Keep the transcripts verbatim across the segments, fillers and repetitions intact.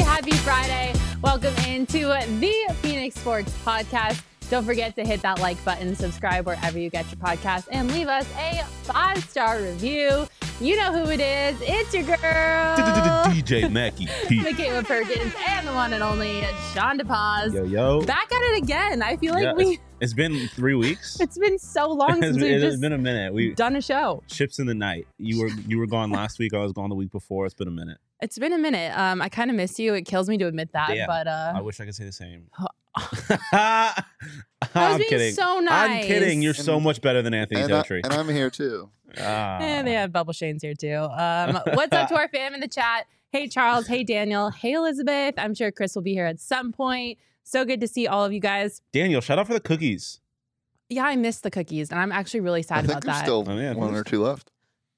Happy Friday. Welcome into the Phoenix Sports Podcast. Don't forget to hit that like button, subscribe wherever you get your podcast, and leave us a five-star review. You know who it is. It's your girl, D J Mackey, Michaela Perkins, and the one and only Sean DePaz. Yo, yo. Back at it again. I feel like yeah, we... It's, it's been three weeks. It's been so long since we've just... It's been a minute. We've done a show. Ships in the night. You were, you were gone last week. I was gone the week before. It's been a minute. It's been a minute. Um, I kind of miss you. It kills me to admit that, yeah, but uh, I wish I could say the same. I was I'm being kidding. So nice. I'm kidding. You're and, so much better than Anthony Deltry, and I'm here too. Ah. And they have Bubble Shane's here too. Um, what's up to our fam in the chat? Hey Charles. Hey Daniel. Hey Elizabeth. I'm sure Chris will be here at some point. So good to see all of you guys. Daniel, shout out for the cookies. Yeah, I missed the cookies, and I'm actually really sad I think about there's that. Still oh, yeah, one or two left.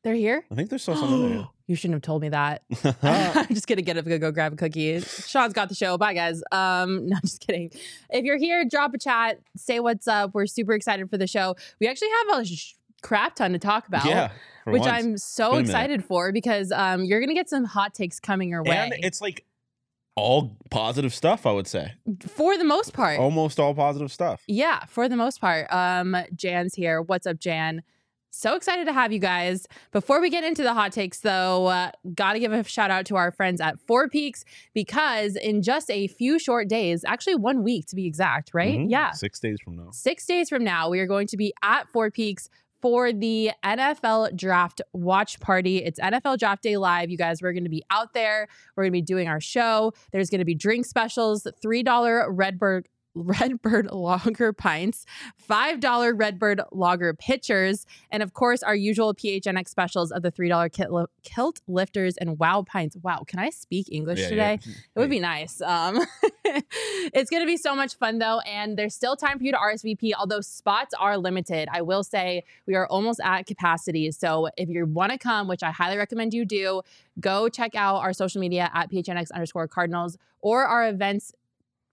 They're here? I think there's still some in there. You shouldn't have told me that. I'm just going to get up and go grab a cookie. Sean's got the show. Bye, guys. Um, no, just kidding. If you're here, drop a chat. Say what's up. We're super excited for the show. We actually have a sh- crap ton to talk about, yeah, which once. I'm so excited for because um, you're going to get some hot takes coming your way. And it's like all positive stuff, I would say. For the most part. Almost all positive stuff. Yeah, for the most part. Um, Jan's here. What's up, Jan? So excited to have you guys. Before we get into the hot takes, though, uh, got to give a shout out to our friends at Four Peaks, because in just a few short days, actually one week to be exact, right? Mm-hmm. Yeah. Six days from now. Six days from now, we are going to be at Four Peaks for the N F L Draft Watch Party. It's N F L Draft Day Live. You guys, we're going to be out there. We're going to be doing our show. There's going to be drink specials, three dollars Redbird Redbird Lager pints, five dollars Redbird Lager pitchers, and of course our usual P H N X specials of the three dollars kit li- kilt lifters and wow pints. Wow, can I speak English yeah, today? Yeah. It would be nice. Um, it's going to be so much fun though, and there's still time for you to R S V P, although spots are limited. I will say we are almost at capacity, so if you want to come, which I highly recommend you do, go check out our social media at P H N X underscore Cardinals or our events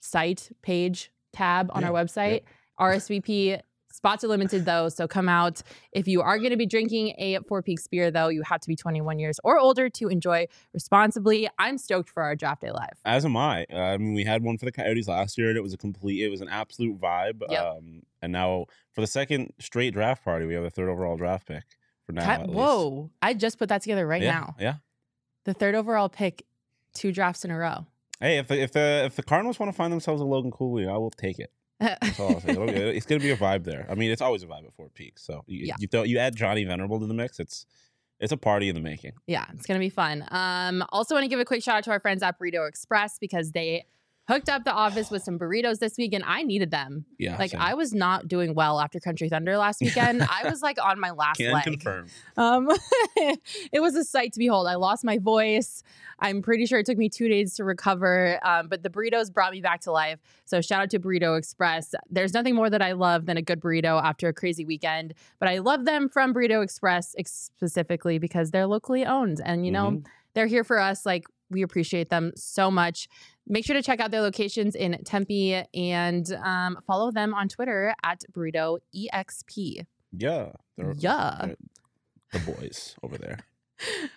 site page tab on yeah, our website. Yeah. R S V P. Spots are limited though, so come out. If you are going to be drinking a Four Peaks beer though, you have to be twenty-one years or older to enjoy responsibly. I'm stoked for our Draft Day Live. As am I. Uh, I mean, we had one for the Coyotes last year, and it was a complete, it was an absolute vibe. Yep. Um, and now for the second straight draft party, we have a third overall draft pick for now. That, at least. Whoa. I just put that together right yeah, now. Yeah. The third overall pick, two drafts in a row. Hey, if the, if the if the Cardinals want to find themselves a Logan Cooley, I will take it. That's all I'll say. It'll, it's going to be a vibe there. I mean, it's always a vibe at Four Peaks. So you yeah. you, th- you add Johnny Venerable to the mix, it's it's a party in the making. Yeah, it's going to be fun. Um, also want to give a quick shout out to our friends at Burrito Express, because they hooked up the office with some burritos this week, and I needed them. Yeah, like same. I was not doing well after Country Thunder last weekend. I was like on my last Can leg. Can confirm. Um, it was a sight to behold. I lost my voice. I'm pretty sure it took me two days to recover, um, but the burritos brought me back to life. So shout out to Burrito Express. There's nothing more that I love than a good burrito after a crazy weekend, but I love them from Burrito Express ex- specifically because they're locally owned, and you mm-hmm. know they're here for us. Like, we appreciate them so much. Make sure to check out their locations in Tempe and um, follow them on Twitter at Burrito E X P. Yeah. They're, yeah. They're the boys over there.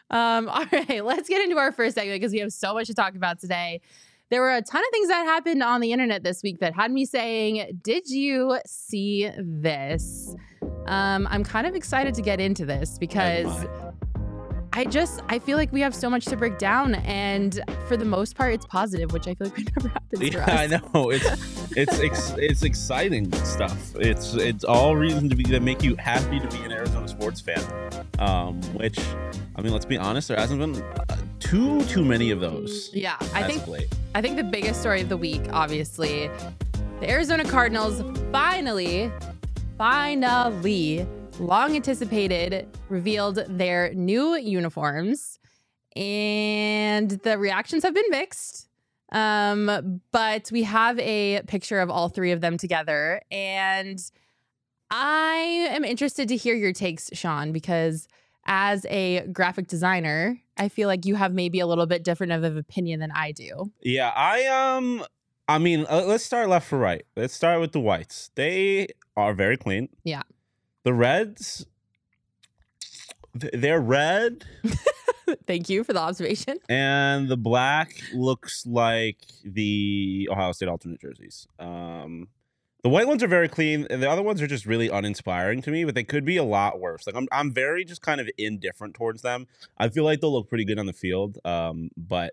Um, all right. Let's get into our first segment because we have so much to talk about today. there were a ton of things that happened on the internet this week that had me saying, did you see this? Um, I'm kind of excited to get into this because I just, I feel like we have so much to break down, and for the most part, it's positive, which I feel like would never happens yeah, for us. I know. It's it's ex- it's exciting stuff. It's it's all reason to be to make you happy to be an Arizona sports fan, um, which, I mean, let's be honest, there hasn't been uh, too, too many of those. Yeah, I think, I think the biggest story of the week, obviously, the Arizona Cardinals finally, finally, long anticipated, revealed their new uniforms, and the reactions have been mixed. Um, but we have a picture of all three of them together, and I am interested to hear your takes, Sean, because as a graphic designer, I feel like you have maybe a little bit different of an opinion than I do. Yeah, I um, I mean, uh, let's start left for right. Let's start with the whites. They are very clean. Yeah. The reds, they're red. Thank you for the observation. And the black looks like the Ohio State alternate jerseys. Um, the white ones are very clean, and the other ones are just really uninspiring to me, but they could be a lot worse. Like, I'm I'm very just kind of indifferent towards them. I feel like they'll look pretty good on the field, um, but...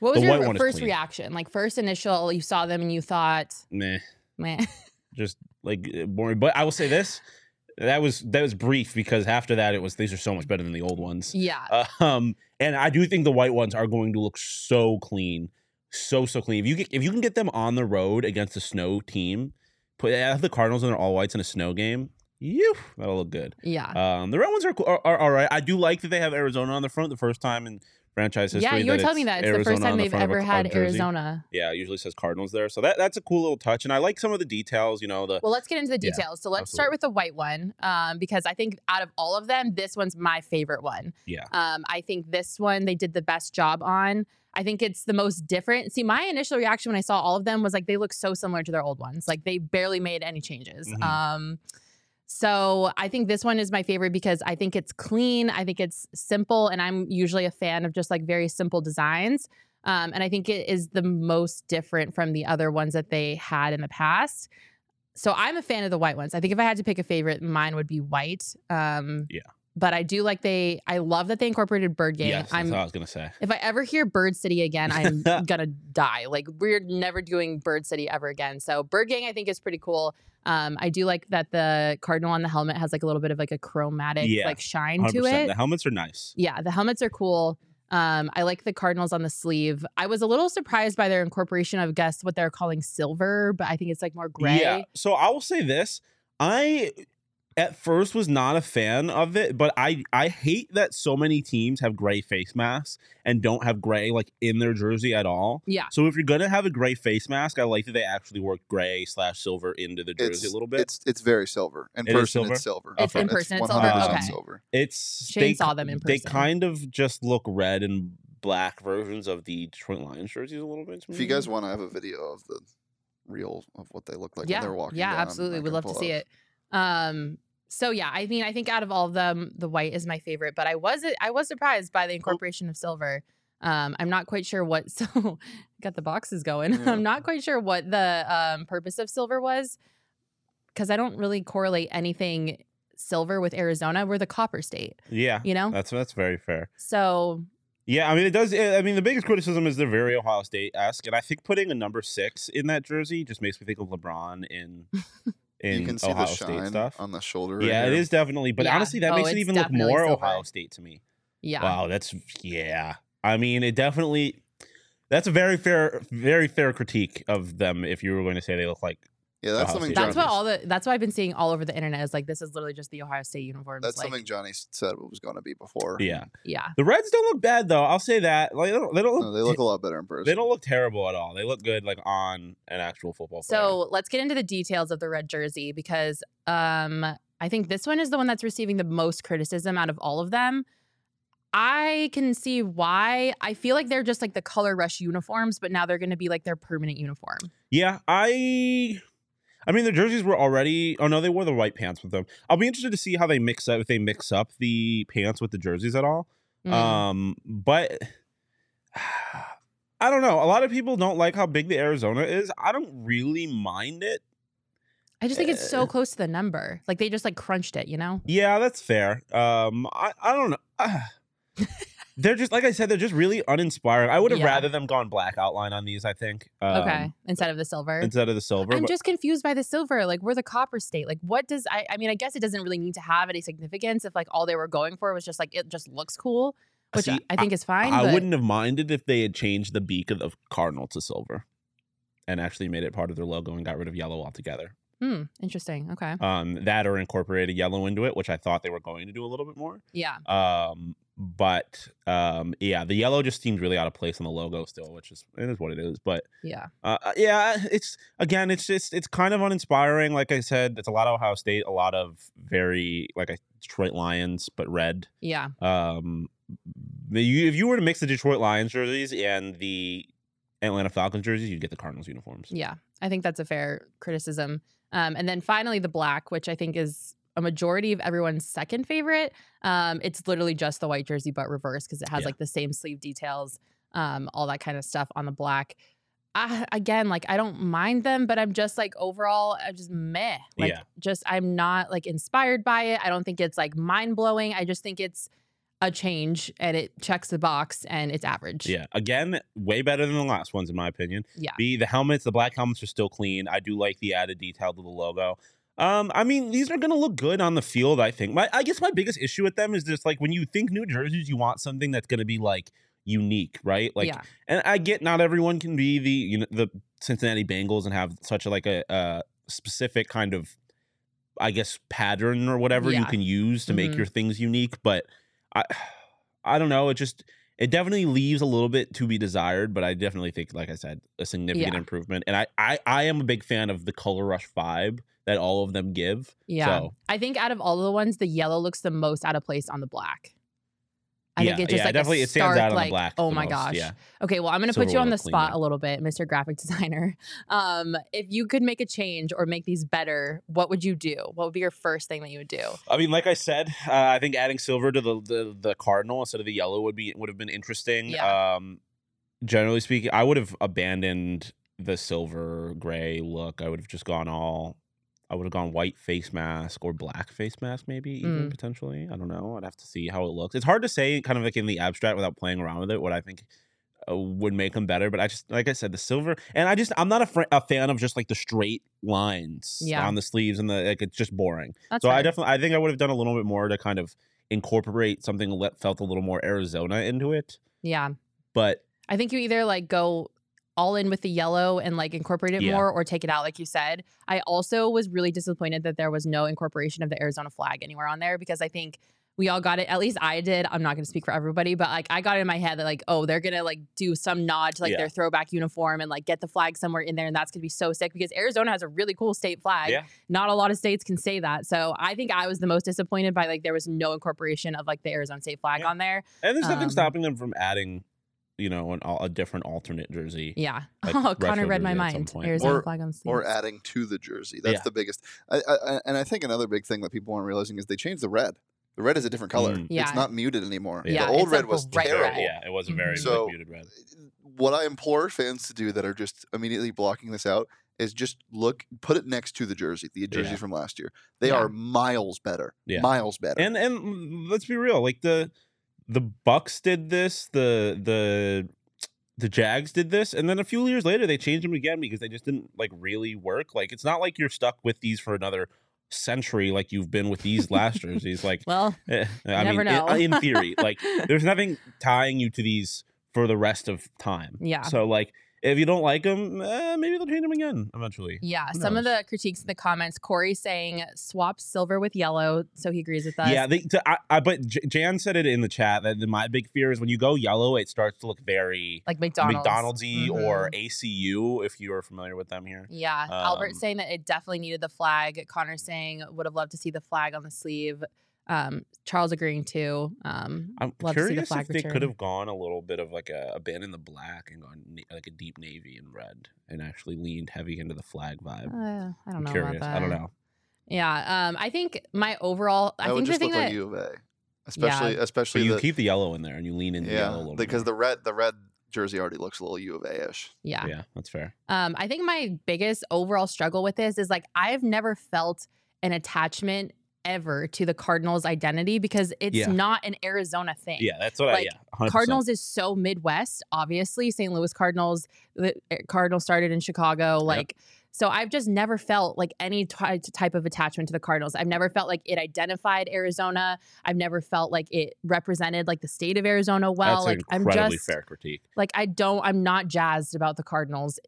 What was your first reaction? Like, first initial, you saw them and you thought... Meh. Meh. Just... like boring, but I will say this: that was that was brief, because after that it was, these are so much better than the old ones. Yeah. Uh, um, and I do think the white ones are going to look so clean, so so clean. If you get, if you can get them on the road against a snow team, put have the Cardinals and they're all whites in a snow game. Ew, that'll look good. Yeah. Um, the red ones are, are are all right. I do like that they have Arizona on the front, the first time in franchise history. Yeah, you were telling me that it's Arizona the first time they've the ever a, had Arizona. Yeah, it usually says Cardinals there, so that that's a cool little touch, and I like some of the details. You know, the well, let's get into the details. Yeah, so let's absolutely. start with the white one, um, because I think out of all of them, this one's my favorite one. Yeah. Um, I think this one they did the best job on. I think it's the most different. See, my initial reaction when I saw all of them was like they look so similar to their old ones, like they barely made any changes. Mm-hmm. Um. So I think this one is my favorite because I think it's clean. I think it's simple. And I'm usually a fan of just like very simple designs. Um, and I think it is the most different from the other ones that they had in the past. So I'm a fan of the white ones. I think if I had to pick a favorite, mine would be white. Um, yeah. But I do like they, I love that they incorporated Bird Gang. Yes, that's I'm, what I was going to say. If I ever hear Bird City again, I'm going to die. Like, we're never doing Bird City ever again. So Bird Gang, I think, is pretty cool. Um, I do like that the Cardinal on the helmet has, like, a little bit of, like, a chromatic, yeah, like, shine one hundred percent to it. The helmets are nice. Yeah, the helmets are cool. Um, I like the Cardinals on the sleeve. I was a little surprised by their incorporation of, I guess, what they're calling silver, but I think it's, like, more gray. Yeah, so I will say this. I... at first was not a fan of it, but I, I hate that so many teams have gray face masks and don't have gray, like, in their jersey at all. Yeah. So if you're going to have a gray face mask, I like that they actually work gray slash silver into the jersey it's, a little bit. It's it's very silver. In it person, silver? It's silver. It's okay. In person, it's silver? Okay. Silver. It's, Shane they, saw them in person. They kind of just look red and black versions of the Detroit Lions jerseys a little bit. Maybe. If you guys want to have a video of the real of what they look like yeah. when they're walking Yeah, down, absolutely. We'd love to see up. it. Um. So, yeah, I mean, I think out of all of them, the white is my favorite. But I was I was surprised by the incorporation of silver. Um, I'm not quite sure what. So got the boxes going. Yeah. I'm not quite sure what the um, purpose of silver was, because I don't really correlate anything silver with Arizona. We're the Copper State. Yeah, you know, that's that's very fair. So, yeah, I mean, it does. I mean, the biggest criticism is they're very Ohio State-esque. And I think putting a number six in that jersey just makes me think of LeBron in. In you can see Ohio the shine State stuff on the shoulder. Right yeah, here. It is definitely. But yeah. honestly, that oh, makes it even look more silver. Ohio State to me. Yeah. Wow. That's yeah. I mean, it definitely. That's a very fair, very fair critique of them. If you were going to say they look like. Yeah, that's Ohio something. State that's Johnny's. what all the. That's what I've been seeing all over the internet is like this is literally just the Ohio State uniform. That's like, something Johnny said it was going to be before. Yeah. Yeah. The Reds don't look bad though. I'll say that. Like they don't. They, don't look, no, they look a lot better in person. They don't look terrible at all. They look good like on an actual football player. So let's get into the details of the red jersey because um, I think this one is the one that's receiving the most criticism out of all of them. I can see why. I feel like they're just like the color rush uniforms, but now they're going to be like their permanent uniform. Yeah, I. I mean, the jerseys were already... Oh, no, they wore the white pants with them. I'll be interested to see how they mix up, if they mix up the pants with the jerseys at all. Mm. Um, but I don't know. A lot of people don't like how big the Arizona is. I don't really mind it. I just think uh, it's so close to the number. Like, they just, like, crunched it, you know? Yeah, that's fair. Um, I, I don't know. Uh, they're just, like I said, they're just really uninspiring. I would have yeah. rather them gone black outline on these, I think. Um, okay. Instead of the silver. Instead of the silver. I'm but, just confused by the silver. Like, we're the copper state. Like, what does... I, I mean, I guess it doesn't really need to have any significance if, like, all they were going for was just, like, it just looks cool, which see, I think I, is fine. I but... wouldn't have minded if they had changed the beak of the cardinal to silver and actually made it part of their logo and got rid of yellow altogether. Hmm. Interesting. Okay. Um, that or incorporated yellow into it, which I thought they were going to do a little bit more. Yeah. Um, but um, yeah, the yellow just seems really out of place on the logo still, which is it is what it is. But yeah, uh, yeah, it's again, it's just it's kind of uninspiring. Like I said, it's a lot of Ohio State, a lot of very like a Detroit Lions, but red. Yeah. Um, if you were to mix the Detroit Lions jerseys and the Atlanta Falcons jerseys, you'd get the Cardinals uniforms. Yeah, I think that's a fair criticism. Um, and then finally, the black, which I think is a majority of everyone's second favorite. Um, it's literally just the white jersey, but reverse because it has yeah. like the same sleeve details, um, all that kind of stuff on the black. I, again, like I don't mind them, but I'm just like overall, I'm just meh. Like, yeah. Just I'm not like inspired by it. I don't think it's like mind blowing. I just think it's a change and it checks the box and it's average. Yeah. Again, way better than the last ones, in my opinion. Yeah. B, the helmets, the black helmets are still clean. I do like the added detail to the logo. Um, I mean, these are going to look good on the field, I think. My, I guess my biggest issue with them is just like when you think new jerseys, you want something that's going to be like unique, right? Like, yeah. And I get not everyone can be the, you know, the Cincinnati Bengals and have such a, like a, a specific kind of, I guess, pattern or whatever yeah. you can use to mm-hmm. make your things unique. But I I don't know. It just it definitely leaves a little bit to be desired, but I definitely think, like I said, a significant yeah. improvement. And I, I, I am a big fan of the Color Rush vibe that all of them give. Yeah. So. I think out of all of the ones, the yellow looks the most out of place on the black. I yeah, think it just yeah, like definitely it stands out on like, the black. Oh my most, gosh. Yeah. Okay, well, I'm going to put you on the spot a little bit, Mister Graphic Designer. Um, if you could make a change or make these better, what would you do? What would be your first thing that you would do? I mean, like I said, uh, I think adding silver to the, the the cardinal instead of the yellow would be would have been interesting. Yeah. Um, generally speaking, I would have abandoned the silver gray look. I would have just gone all I would have gone white face mask or black face mask, maybe even mm. potentially. I don't know. I'd have to see how it looks. It's hard to say kind of like in the abstract without playing around with it, what I think uh, would make them better. But I just, like I said, the silver. And I just, I'm not a, fr- a fan of just like the straight lines yeah. on the sleeves and the, like, it's just boring. That's so right. I definitely, I think I would have done a little bit more to kind of incorporate something that felt a little more Arizona into it. Yeah. But I think you either like go all in with the yellow and like incorporate it yeah. more or take it out like you said. I also was really disappointed that there was no incorporation of the Arizona flag anywhere on there because I think we all got it. At least I did. I'm not going to speak for everybody, but like I got it in my head that like, oh, they're going to like do some nod to like yeah. their throwback uniform and like get the flag somewhere in there. And that's going to be so sick because Arizona has a really cool state flag. Yeah. Not a lot of states can say that. So I think I was the most disappointed by like there was no incorporation of like the Arizona state flag yeah. on there. And there's um, nothing stopping them from adding you know, an, a different alternate jersey. Yeah. Like oh, Connor read my mind. Arizona or, flag on sleeves. Or adding to the jersey. That's yeah. the biggest. I, I, and I think another big thing that people aren't realizing is they changed the red. The red is a different color. Mm. Yeah. It's not muted anymore. Yeah. The old it's red was terrible. Red. Yeah, it was a very so, like, muted red. What I implore fans to do that are just immediately blocking this out is just look, put it next to the jersey, the jersey yeah. from last year. They yeah. are miles better. Yeah. Miles better. And and let's be real, like the... The Bucks did this, the the the Jags did this, and then a few years later they changed them again because they just didn't like really work. Like it's not like you're stuck with these for another century like you've been with these last jerseys. Like well, eh, I never mean, know. in, in theory, like there's nothing tying you to these for the rest of time. Yeah. So like. If you don't like them, eh, maybe they'll change them again eventually. Yeah, some of the critiques in the comments, Corey saying swap silver with yellow, so he agrees with us. Yeah, they, to, I, I, but J- Jan said it in the chat that my big fear is when you go yellow, it starts to look very like McDonald's. McDonald's-y mm-hmm. or A C U, if you are familiar with them here. Yeah, um, Albert saying that it definitely needed the flag. Connor saying would have loved to see the flag on the sleeve. Um, Charles agreeing too. Um, I'm love curious to see the flag if return. They could have gone a little bit of like a abandon the black and gone na- like a deep navy and red and actually leaned heavy into the flag vibe. Uh, I don't I'm know. Curious. About that. I don't know. Yeah. Um, I think my overall. I, I think would just the thing look that, like U of A, especially yeah. especially. But you the, keep the yellow in there and you lean into yeah, the yellow a little because bit. the red the red jersey already looks a little U of A-ish. Yeah. Yeah, that's fair. Um, I think my biggest overall struggle with this is, like, I've never felt an attachment ever to the Cardinals identity because it's yeah. not an Arizona thing. Yeah, that's what like, I, yeah. one hundred percent. Cardinals is so Midwest, obviously. Saint Louis Cardinals, the Cardinals started in Chicago, like... Yep. So I've just never felt like any t- type of attachment to the Cardinals. I've never felt like it identified Arizona. I've never felt like it represented like the state of Arizona well. That's like an incredibly I'm just fair critique. Like I don't, I'm not jazzed about the Cardinals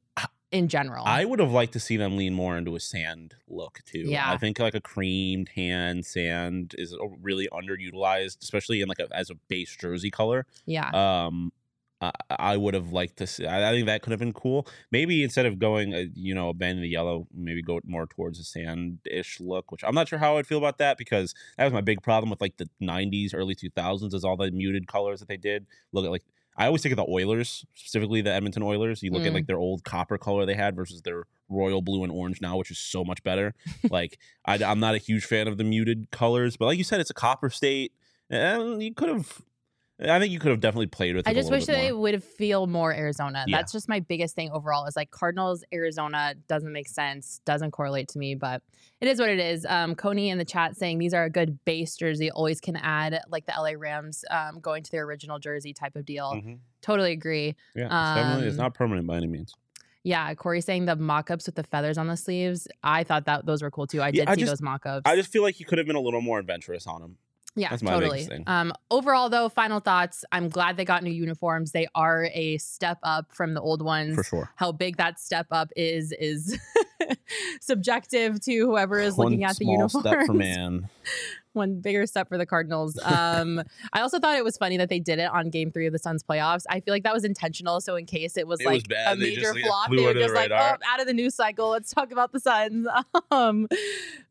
in general. I would have liked to see them lean more into a sand look too. Yeah. I think like a cream tan sand is really underutilized, especially in like a, as a base jersey color. Yeah. Um. Uh, I would have liked to see. I think that could have been cool. Maybe instead of going, uh, you know, a bend in the yellow, maybe go more towards a sand-ish look, which I'm not sure how I'd feel about that because that was my big problem with, like, the nineties, early two thousands is all the muted colors that they did. Look at, like, I always think of the Oilers, specifically the Edmonton Oilers. You look mm. at, like, their old copper color they had versus their royal blue and orange now, which is so much better. Like, I, I'm not a huge fan of the muted colors, but like you said, it's a copper state, and you could have... I think you could have definitely played with it. I just wish they would feel more Arizona. Yeah. That's just my biggest thing overall is like Cardinals, Arizona doesn't make sense, doesn't correlate to me, but it is what it is. Um, Coney in the chat saying these are a good base jersey. Always can add like the L A Rams um, going to their original jersey type of deal. Mm-hmm. Totally agree. Yeah, um, it's definitely it's not permanent by any means. Yeah, Corey saying the mock-ups with the feathers on the sleeves. I thought that those were cool too. I did yeah, I see just, those mock-ups. I just feel like you could have been a little more adventurous on them. Yeah, that's my totally. Thing. Um, overall, though, final thoughts. I'm glad they got new uniforms. They are a step up from the old ones. For sure. How big that step up is is subjective to whoever is One looking at the uniforms. One small step for man. One bigger step for the Cardinals. Um, I also thought it was funny that they did it on game three of the Suns playoffs. I feel like that was intentional. So in case it was it like was a they major just, flop, they were just the like, radar. oh, out of the news cycle. Let's talk about the Suns. Um,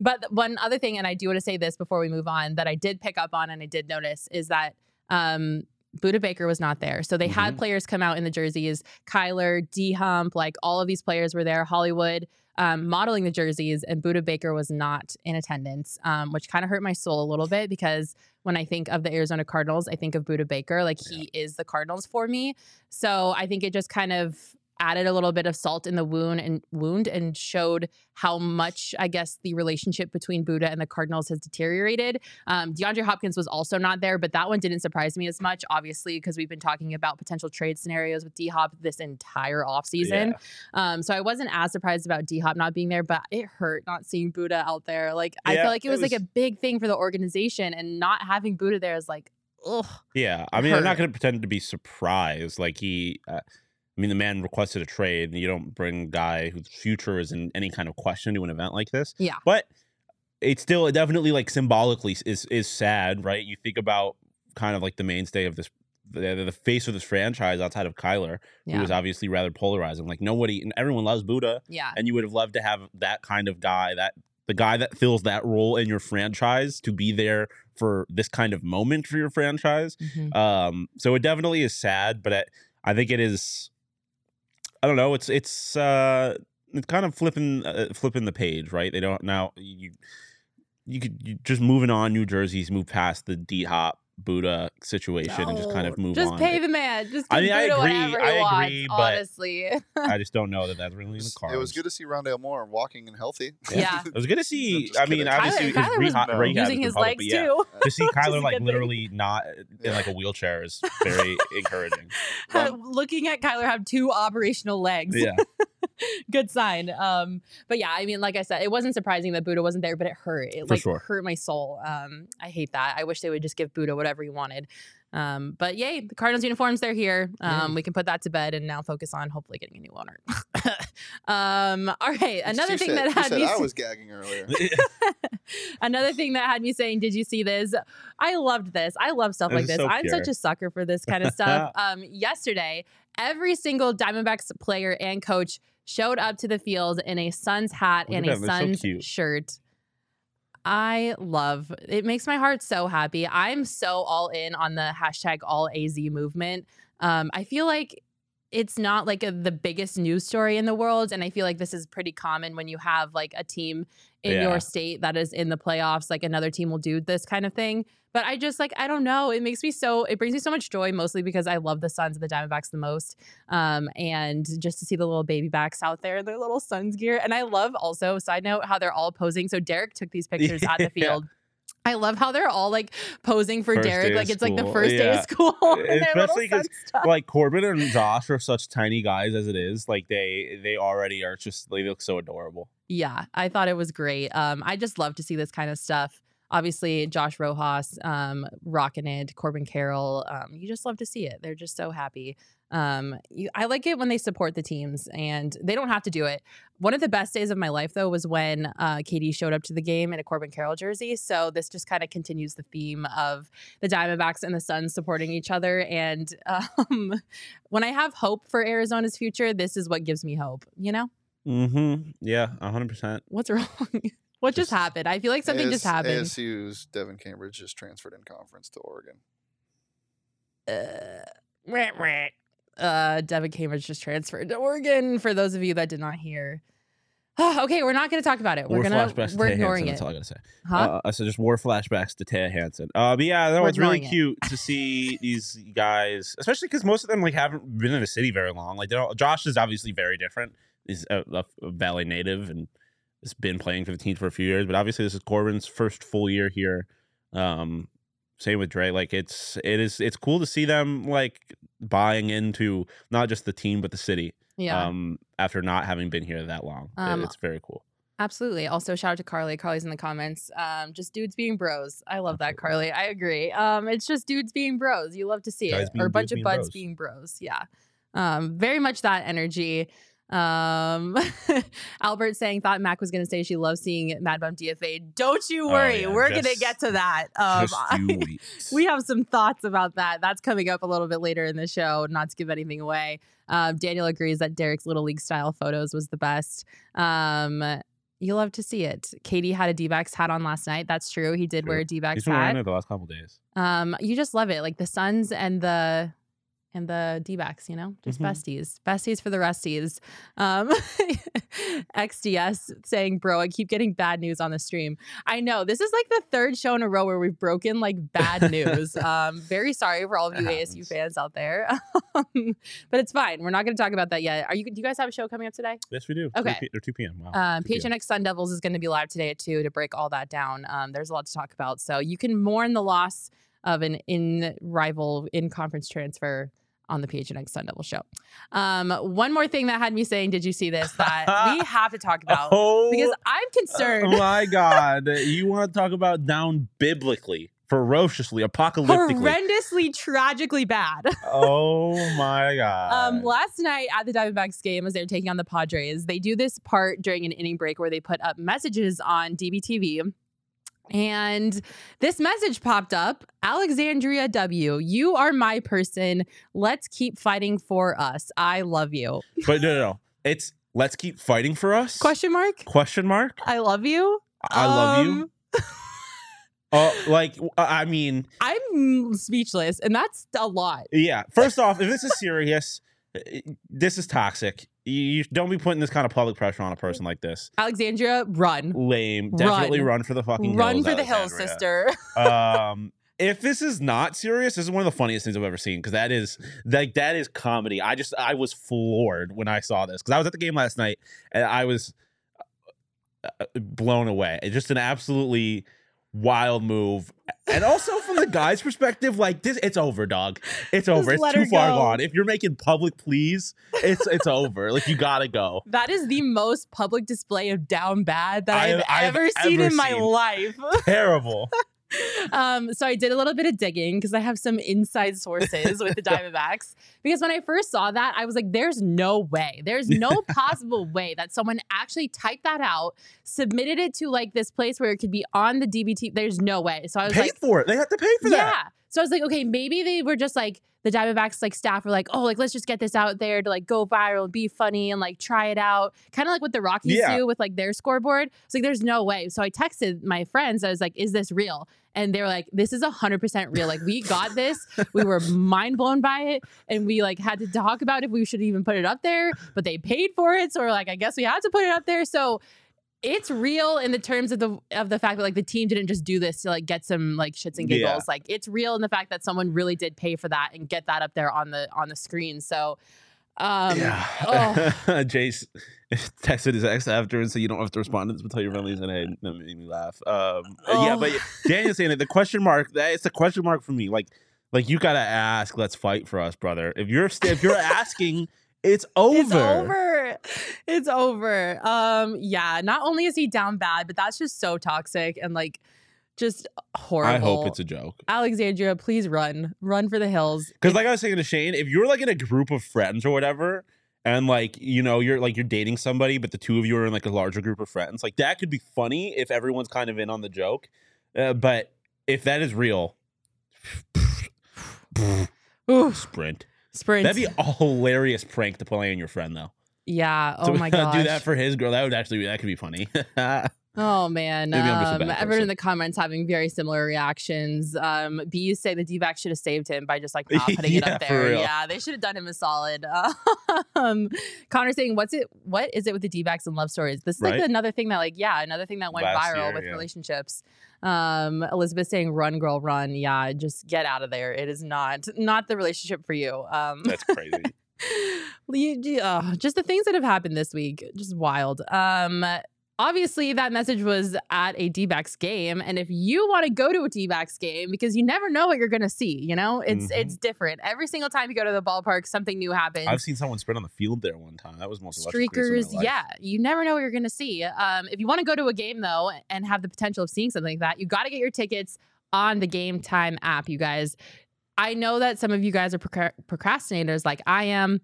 but one other thing, and I do want to say this before we move on, that I did pick up on and I did notice is that um, Budda Baker was not there. So they mm-hmm. had players come out in the jerseys. Kyler, D-Hump, like all of these players were there. Hollywood. Um, modeling the jerseys, and Budda Baker was not in attendance, um, which kind of hurt my soul a little bit because when I think of the Arizona Cardinals, I think of Budda Baker. Like, yeah. he is the Cardinals for me. So I think it just kind of added a little bit of salt in the wound and wound and showed how much, I guess, the relationship between Budda and the Cardinals has deteriorated. Um, DeAndre Hopkins was also not there, but that one didn't surprise me as much, obviously, because we've been talking about potential trade scenarios with D-Hop this entire offseason. Yeah. Um, so I wasn't as surprised about D-Hop not being there, but it hurt not seeing Budda out there. Like, yeah, I feel like it, it was, was like a big thing for the organization, and not having Budda there is like, ugh. Yeah, I mean, hurt. I'm not going to pretend to be surprised. Like, he... Uh, I mean, the man requested a trade. You don't bring a guy whose future is in any kind of question to an event like this. Yeah. But it's still it definitely like symbolically is is sad, right? You think about kind of like the mainstay of this, the, the face of this franchise outside of Kyler, yeah. who was obviously rather polarizing. Like nobody and everyone loves Budda. Yeah. And you would have loved to have that kind of guy, that the guy that fills that role in your franchise to be there for this kind of moment for your franchise. Mm-hmm. Um, so it definitely is sad, but I, I think it is. I don't know. It's it's uh, it's kind of flipping uh, flipping the page, right? They don't now. You you could you just moving on. New Jersey's move past the D-Hop Budda situation no. and just kind of move just on. Just pay the man. Just I mean, I agree. I wants, agree. But honestly, I just don't know that that's really in the cards. It was good to see Rondale Moore walking and healthy. Yeah, yeah. It was good to see. I mean, obviously, Kyler, his Kyler rehab, rehab using his public, legs yeah, too. To see Kyler like literally thing. not in like a wheelchair is very encouraging. Uh, looking at Kyler have two operational legs. Yeah. Good sign. Um, but yeah, I mean, like I said, it wasn't surprising that Budda wasn't there, but it hurt. It For like sure. hurt my soul. Um, I hate that. I wish they would just give Budda whatever he wanted. Um, but yay, the Cardinals uniforms, they're here. Um, mm. We can put that to bed and now focus on hopefully getting a new owner. um, all right. Another thing said, that had me. I was gagging earlier. Another thing that had me saying, did you see this? I loved this. I love stuff this like this. So I'm pure. such a sucker for this kind of stuff. um, yesterday, every single Diamondbacks player and coach showed up to the field in a Suns hat Look and a Suns so shirt. I love it. Makes my heart so happy. I'm so all in on the hashtag all A Z movement. Um, I feel like it's not like a, the biggest news story in the world. And I feel like this is pretty common when you have like a team in yeah. your state that is in the playoffs, like another team will do this kind of thing. But I just like, I don't know. It makes me so, it brings me so much joy, mostly because I love the Suns and the Diamondbacks the most. Um, and just to see the little baby backs out there, their little Suns gear. And I love also, side note, how they're all posing. So Derek took these pictures yeah. at the field. I love how they're all like posing for first Derek. Like it's school. Like the first yeah. day of school. Especially because like Corbin and Josh are such tiny guys as it is. Like they they already are just, they look so adorable. Yeah, I thought it was great. Um, I just love to see this kind of stuff. Obviously, Josh Rojas, um, rocking it. Corbin Carroll, um, you just love to see it. They're just so happy. Um, you, I like it when they support the teams, and they don't have to do it. One of the best days of my life, though, was when uh, K D showed up to the game in a Corbin Carroll jersey. So this just kind of continues the theme of the Diamondbacks and the Suns supporting each other. And um, when I have hope for Arizona's future, this is what gives me hope. You know? Mm-hmm. Yeah, one hundred percent. What's wrong? What just, just happened? I feel like something AS, just happened. A S U's Devin Cambridge just transferred in conference to Oregon. Uh, rah, rah. uh, Devin Cambridge just transferred to Oregon. For those of you that did not hear, oh, okay, we're not going to talk about it. We're going to we're ignoring it. That's all I'm going to say. Huh? Uh, so just war flashbacks to Taya Hansen. Uh, but yeah, that was really cute to see these guys, especially because most of them like haven't been in the city very long. Like all, Josh is obviously very different. He's a, a, a Valley native and. It's been playing for the team for a few years, but obviously this is Corbin's first full year here. Um, same with Dre. Like it's it is it's cool to see them like buying into not just the team but the city. Yeah. Um, after not having been here that long, um, it's very cool. Absolutely. Also, shout out to Carly. Carly's in the comments. Um, just dudes being bros. I love that, Carly. I agree. Um, it's just dudes being bros. You love to see Guys it, being, or a bunch of buds bros. being bros. Yeah. Um, very much that energy. Um, Albert saying thought Mac was going to say she loves seeing Mad Bum D F A. Don't you worry. Oh, yeah, we're going to get to that. Um, I, we have some thoughts about that. That's coming up a little bit later in the show, not to give anything away. Um, Daniel agrees that Derek's Little League style photos was the best. Um, you love to see it. Katie had a D-backs hat on last night. That's true. He did true. wear a D-backs hat. He's been wearing it the last couple days. Um, you just love it. Like the Suns and the... and the D-backs, you know, just mm-hmm. besties. Besties for the resties. Um, X D S saying, bro, I keep getting bad news on the stream. I know. This is like the third show in a row where we've broken like bad news. um, very sorry for all of you A S U fans out there. um, but it's fine. We're not going to talk about that yet. Are you? Do you guys have a show coming up today? Yes, we do. Okay. They're two p.m. Wow. Um, P H N X Sun Devils is going to be live today at two to break all that down. Um, there's a lot to talk about. So you can mourn the loss of an in-rival, in-conference transfer on the P H N X Sun Devil show. Um, one more thing that had me saying, did you see this, that we have to talk about oh, because I'm concerned. Oh my God. You want to talk about down biblically, ferociously, apocalyptically. Horrendously, tragically bad. Oh my God. Um, last night at the Diamondbacks game, as they were taking on the Padres, they do this part during an inning break where they put up messages on D B T V. And this message popped up. Alexandria W., you are my person. Let's keep fighting for us. I love you. But no, no, no. It's let's keep fighting for us? Question mark? Question mark? I love you. I love um, you. uh, like, I mean. I'm speechless, and that's a lot. Yeah. First off, if this is serious, this is toxic. You don't be putting this kind of public pressure on a person like this. Alexandria, run. Lame. Definitely run, run for the fucking hills. Run for the hills, sister. um, if this is not serious, this is one of the funniest things I've ever seen because that is like that is comedy. I just I was floored when I saw this because I was at the game last night and I was blown away. It's just an absolutely wild move. And also from the guy's perspective, like this, it's over, dog. It's over. Just it's too far go. gone. If you're making public pleas, it's it's over. Like you gotta go. That is the most public display of down bad that I've, I've ever, I've seen, ever in seen in my life. Terrible. um, so I did a little bit of digging because I have some inside sources with the Diamondbacks. Because when I first saw that, I was like, there's no way. There's no possible way that someone actually typed that out, submitted it to like this place where it could be on the D B T. There's no way. So I was paid like, for it. They have to pay for yeah. that. Yeah. So I was like, okay, maybe they were just like, the Diamondbacks like staff were like, oh, like let's just get this out there to like go viral and be funny and like try it out. Kind of like what the Rockies yeah. do with like their scoreboard. It's like, there's no way. So I texted my friends. I was like, is this real? And they were like, this is one hundred percent real. Like, we got this. We were mind blown by it. And we, like, had to talk about if we should even put it up there. But they paid for it. So we're like, I guess we had to put it up there. So it's real in the terms of the of the fact that, like, the team didn't just do this to, like, get some, like, shits and giggles. Yeah. Like, it's real in the fact that someone really did pay for that and get that up there on the on the screen. So, um, yeah. Oh. Jace texted his ex after and said, you don't have to respond to this, but tell your families, and it made me laugh. Um, oh. Yeah, but Daniel's saying that the question mark, that it's a question mark for me. Like, like you gotta ask. Let's fight for us, brother. If you're if you're asking, it's over. It's over. It's over. Um, yeah. Not only is he down bad, but that's just so toxic and like just horrible. I hope it's a joke. Alexandria, please run, run for the hills. Because like I was saying to Shane, if you're like in a group of friends or whatever. And like, you know, you're like you're dating somebody, but the two of you are in like a larger group of friends. Like that could be funny if everyone's kind of in on the joke. Uh, but if that is real, Ooh. sprint, sprint. That'd be a hilarious prank to play on your friend, though. Yeah. Oh so my god. Do that for his girl. That would actually that could be funny. Oh, man. Um, everyone in the comments having very similar reactions. Um, B say the D-backs should have saved him by just like not putting yeah, it up there. Yeah, they should have done him a solid. Um, Connor saying, what's it? What is it with the D-backs and love stories? This is like right? another thing that like, yeah, another thing that went Last viral year, with yeah. relationships. Um, Elizabeth saying, run, girl, run. Yeah, just get out of there. It is not not the relationship for you. Um, That's crazy. Oh, just the things that have happened this week. Just wild. Um Obviously, that message was at a D-backs game. And if you want to go to a D-backs game, because you never know what you're going to see, you know, it's mm-hmm. it's different. Every single time you go to the ballpark, something new happens. I've seen someone sprint on the field there one time. That was most streakers. Yeah. You never know what you're going to see. Um, if you want to go to a game, though, and have the potential of seeing something like that, you got to get your tickets on the Game Time app, you guys. I know that some of you guys are proc- procrastinators like I am.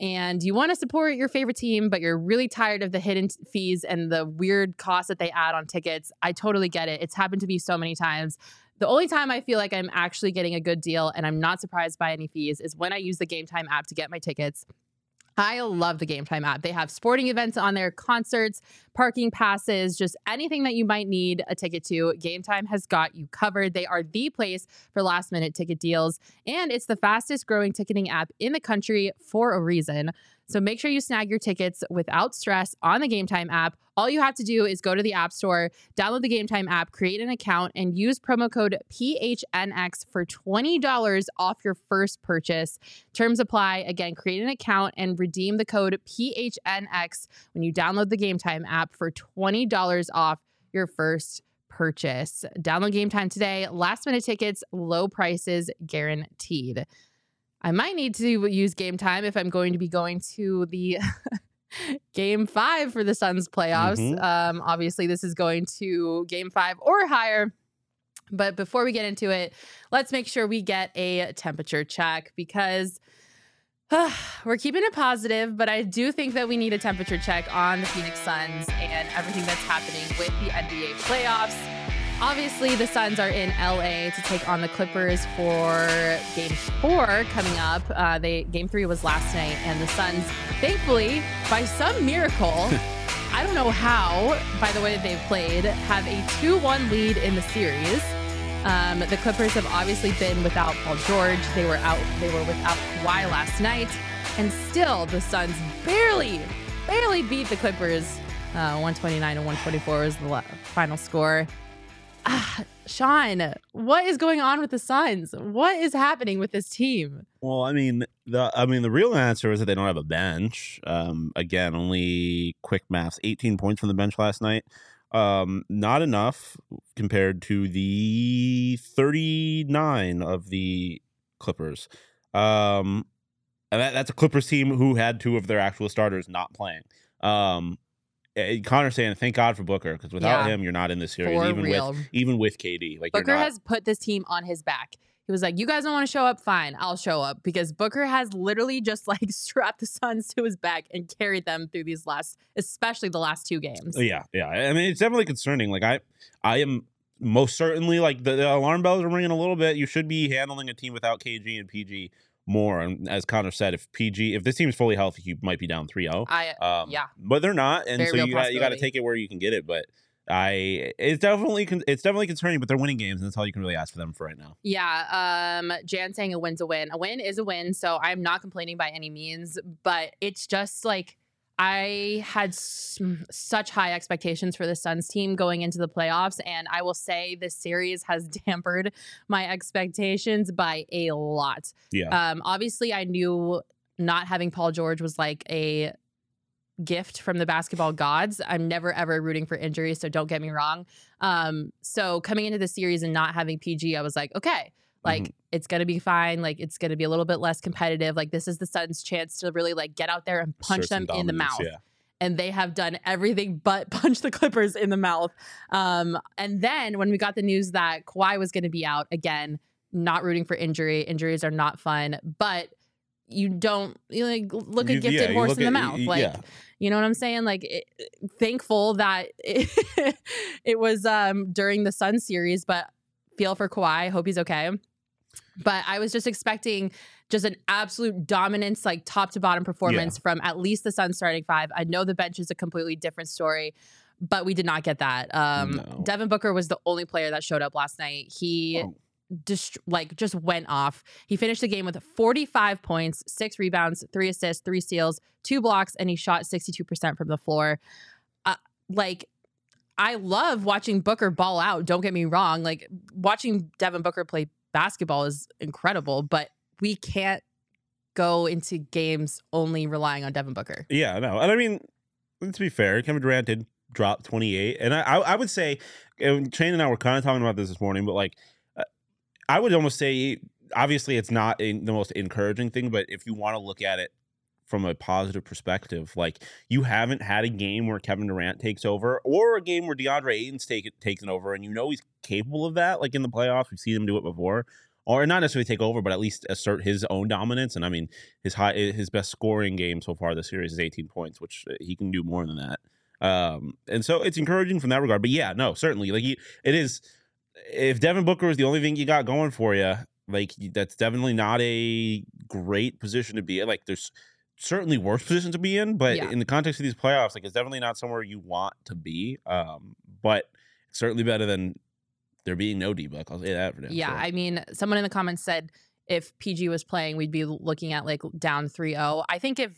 And you want to support your favorite team, but you're really tired of the hidden t- fees and the weird costs that they add on tickets. I totally get it. It's happened to me so many times. The only time I feel like I'm actually getting a good deal and I'm not surprised by any fees is when I use the Game Time app to get my tickets. I love the Game Time app. They have sporting events on there, concerts, parking passes, just anything that you might need a ticket to. Game Time has got you covered. They are the place for last minute ticket deals. And it's the fastest growing ticketing app in the country for a reason. So make sure you snag your tickets without stress on the Game Time app. All you have to do is go to the App Store, download the Game Time app, create an account, and use promo code P H N X for twenty dollars off your first purchase. Terms apply. Again, create an account and redeem the code P H N X when you download the Game Time app for twenty dollars off your first purchase. Download Game Time today. Last minute tickets, low prices guaranteed. I might need to use Game Time if I'm going to be going to the game five for the Suns playoffs. Mm-hmm. Um, obviously, this is going to game five or higher. But before we get into it, let's make sure we get a temperature check because uh, we're keeping it positive. But I do think that we need a temperature check on the Phoenix Suns and everything that's happening with the N B A playoffs. Obviously, the Suns are in L A to take on the Clippers for game four coming up. Uh, they game three was last night, and the Suns, thankfully, by some miracle, I don't know how, by the way that they've played, have a two one lead in the series. Um, the Clippers have obviously been without Paul George. They were out. They were without Kawhi last night, and still the Suns barely, barely beat the Clippers. Uh, one twenty-nine to one twenty-four was the final score. Ah, Sean, what is going on with the Suns? What is happening with this team? Well, I mean, the I mean, the real answer is that they don't have a bench. Um, again, only quick maths, eighteen points from the bench last night. Um, not enough compared to the thirty-nine of the Clippers. Um, and that, that's a Clippers team who had two of their actual starters not playing. Um, Connor's saying, thank God for Booker, because without yeah. him, you're not in this series, for even real. with even with K D. Like, Booker not... has put this team on his back. He was like, you guys don't want to show up? Fine, I'll show up. Because Booker has literally just, like, strapped the Suns to his back and carried them through these last, especially the last two games. Yeah, yeah. I mean, it's definitely concerning. Like, I I am most certainly, like, the, the alarm bells are ringing a little bit. You should be handling a team without K G and P G. more. And as Connor said, if P G, if this team's fully healthy, you might be down three oh. I, um, yeah. But they're not, and Very so you got, you got to take it where you can get it. But I, it's definitely it's definitely concerning, but they're winning games, and that's all you can really ask for them for right now. Yeah, um, Jan saying a win's a win. A win is a win, so I'm not complaining by any means, but it's just like I had s- such high expectations for the Suns team going into the playoffs, and I will say this series has dampened my expectations by a lot. Yeah. Um, obviously, I knew not having Paul George was like a gift from the basketball gods. I'm never ever rooting for injuries, so don't get me wrong. Um, so coming into the series and not having P G, I was like, okay, like mm-hmm. it's gonna be fine. Like it's gonna be a little bit less competitive. Like this is the Suns' chance to really like get out there and punch Certain them dominance, in the mouth. Yeah. And they have done everything but punch the Clippers in the mouth. Um, and then when we got the news that Kawhi was gonna be out again, not rooting for injury. Injuries are not fun, but you don't you like look a gifted yeah, horse in the at, mouth. You, like, yeah. you know what I'm saying? Like it, thankful that it, it was um, during the Sun series, but feel for Kawhi. Hope he's okay. But I was just expecting just an absolute dominance, like top to bottom performance yeah. from at least the Sun starting five. I know the bench is a completely different story, but we did not get that. Um, no. Devin Booker was the only player that showed up last night. He... Oh. Dist- like just went off. He finished the game with forty-five points, six rebounds, three assists, three steals, two blocks, and he shot sixty-two percent from the floor. Uh, like, I love watching Booker ball out. Don't get me wrong. Like, watching Devin Booker play basketball is incredible, but we can't go into games only relying on Devin Booker. Yeah, no. And I mean, to be fair, Kevin Durant did drop twenty-eight. And I, I, I would say, and Shane and I were kind of talking about this this morning, but like, I would almost say, obviously, it's not in the most encouraging thing, but if you want to look at it from a positive perspective, like you haven't had a game where Kevin Durant takes over or a game where DeAndre Ayton's take, taken over, and you know he's capable of that. Like in the playoffs, we've seen him do it before, or not necessarily take over, but at least assert his own dominance. And I mean, his high, his best scoring game so far this series is eighteen points, which he can do more than that. Um, and so it's encouraging from that regard. But yeah, no, certainly, like he, it is. If Devin Booker is the only thing you got going for you, like that's definitely not a great position to be in. Like there's certainly worse positions to be in, but yeah. in the context of these playoffs, like it's definitely not somewhere you want to be. Um, but it's certainly better than there being no D-Buck. I'll say that for now. Yeah, sure. I mean, someone in the comments said if P G was playing, we'd be looking at like down three oh. I think if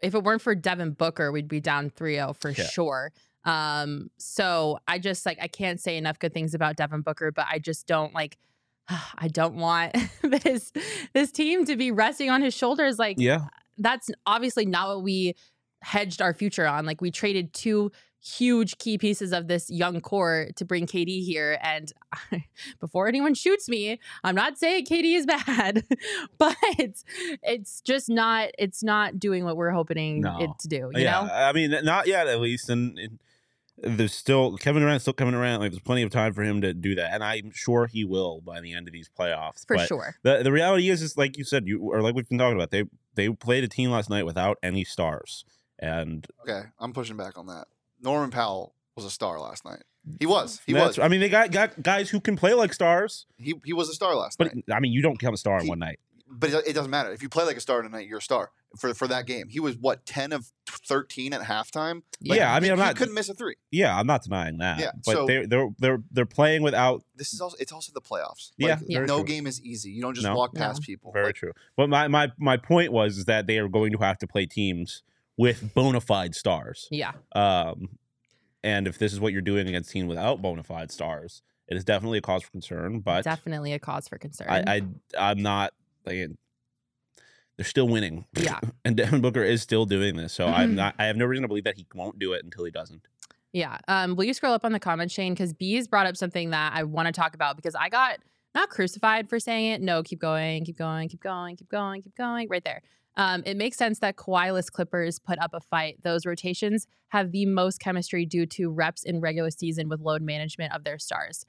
if it weren't for Devin Booker, we'd be down three oh for yeah. sure. Um, so I just like, I can't say enough good things about Devin Booker, but I just don't like, I don't want this, this team to be resting on his shoulders. Like, yeah, that's obviously not what we hedged our future on. Like we traded two huge key pieces of this young core to bring K D here. And I, before anyone shoots me, I'm not saying K D is bad, but it's, it's just not, it's not doing what we're hoping no. it to do. You yeah. know? I mean, not yet, at least. And, and there's still Kevin Durant, still Kevin Durant. Like there's plenty of time for him to do that, and I'm sure he will by the end of these playoffs. For but sure. The the reality is, is like you said, you or like we've been talking about. They they played a team last night without any stars, and okay, I'm pushing back on that. Norman Powell was a star last night. He was. He That's, was. I mean, they got got guys who can play like stars. He he was a star last but, night. But I mean, you don't become a star he, in one night. But it doesn't matter. If you play like a star in a night, you're a star. For for that game, he was what ten of thirteen at halftime. Like, yeah, I mean, he, I'm not. He couldn't miss a three. Yeah, I'm not denying that. Yeah, but so, they're they're they're they're playing without. This is also it's also the playoffs. Like, yeah, no true. Game is easy. You don't just no, walk past no. people. Very like, true. But my my my point was is that they are going to have to play teams with bona fide stars. Yeah. Um, and if this is what you're doing against teams without bona fide stars, it is definitely a cause for concern. But definitely a cause for concern. I, I I'm not like. They're still winning. Yeah. And Devin Booker is still doing this. So mm-hmm. I'm not, I have no reason to believe that he won't do it until he doesn't. Yeah. Um, will you scroll up on the comments, Shane? Because B's brought up something that I want to talk about because I got not crucified for saying it. No, keep going, keep going, keep going, keep going, keep going. Right there. Um, it makes sense that Kawhi-less Clippers put up a fight. Those rotations have the most chemistry due to reps in regular season with load management of their stars.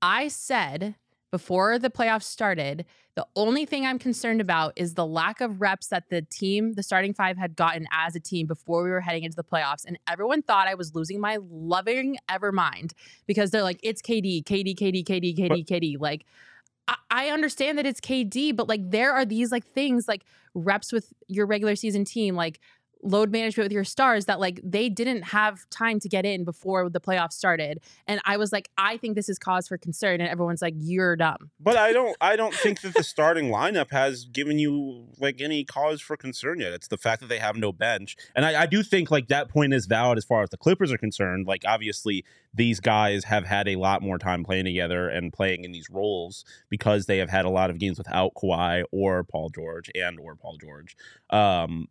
I said... Before the playoffs started, the only thing I'm concerned about is the lack of reps that the team, the starting five, had gotten as a team before we were heading into the playoffs. And everyone thought I was losing my loving ever mind because they're like, it's K D, K D, K D, K D, K D, K D. Like, I, I understand that it's K D, but like there are these like things like reps with your regular season team, like load management with your stars that like they didn't have time to get in before the playoffs started. And I was like, I think this is cause for concern. And everyone's like, you're dumb. But I don't I don't think that the starting lineup has given you like any cause for concern yet. It's the fact that they have no bench. And I, I do think like that point is valid as far as the Clippers are concerned. Like obviously these guys have had a lot more time playing together and playing in these roles because they have had a lot of games without Kawhi or Paul George and or Paul George. Um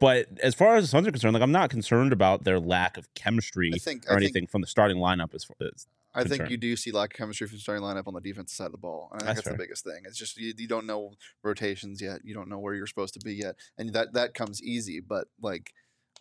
But as far as the Suns are concerned, like I'm not concerned about their lack of chemistry I think, or I anything think, from the starting lineup. As far as I concerned. think you do see lack of chemistry from the starting lineup on the defensive side of the ball. And I think that's, that's the biggest thing. It's just you, you don't know rotations yet. You don't know where you're supposed to be yet, and that that comes easy. But like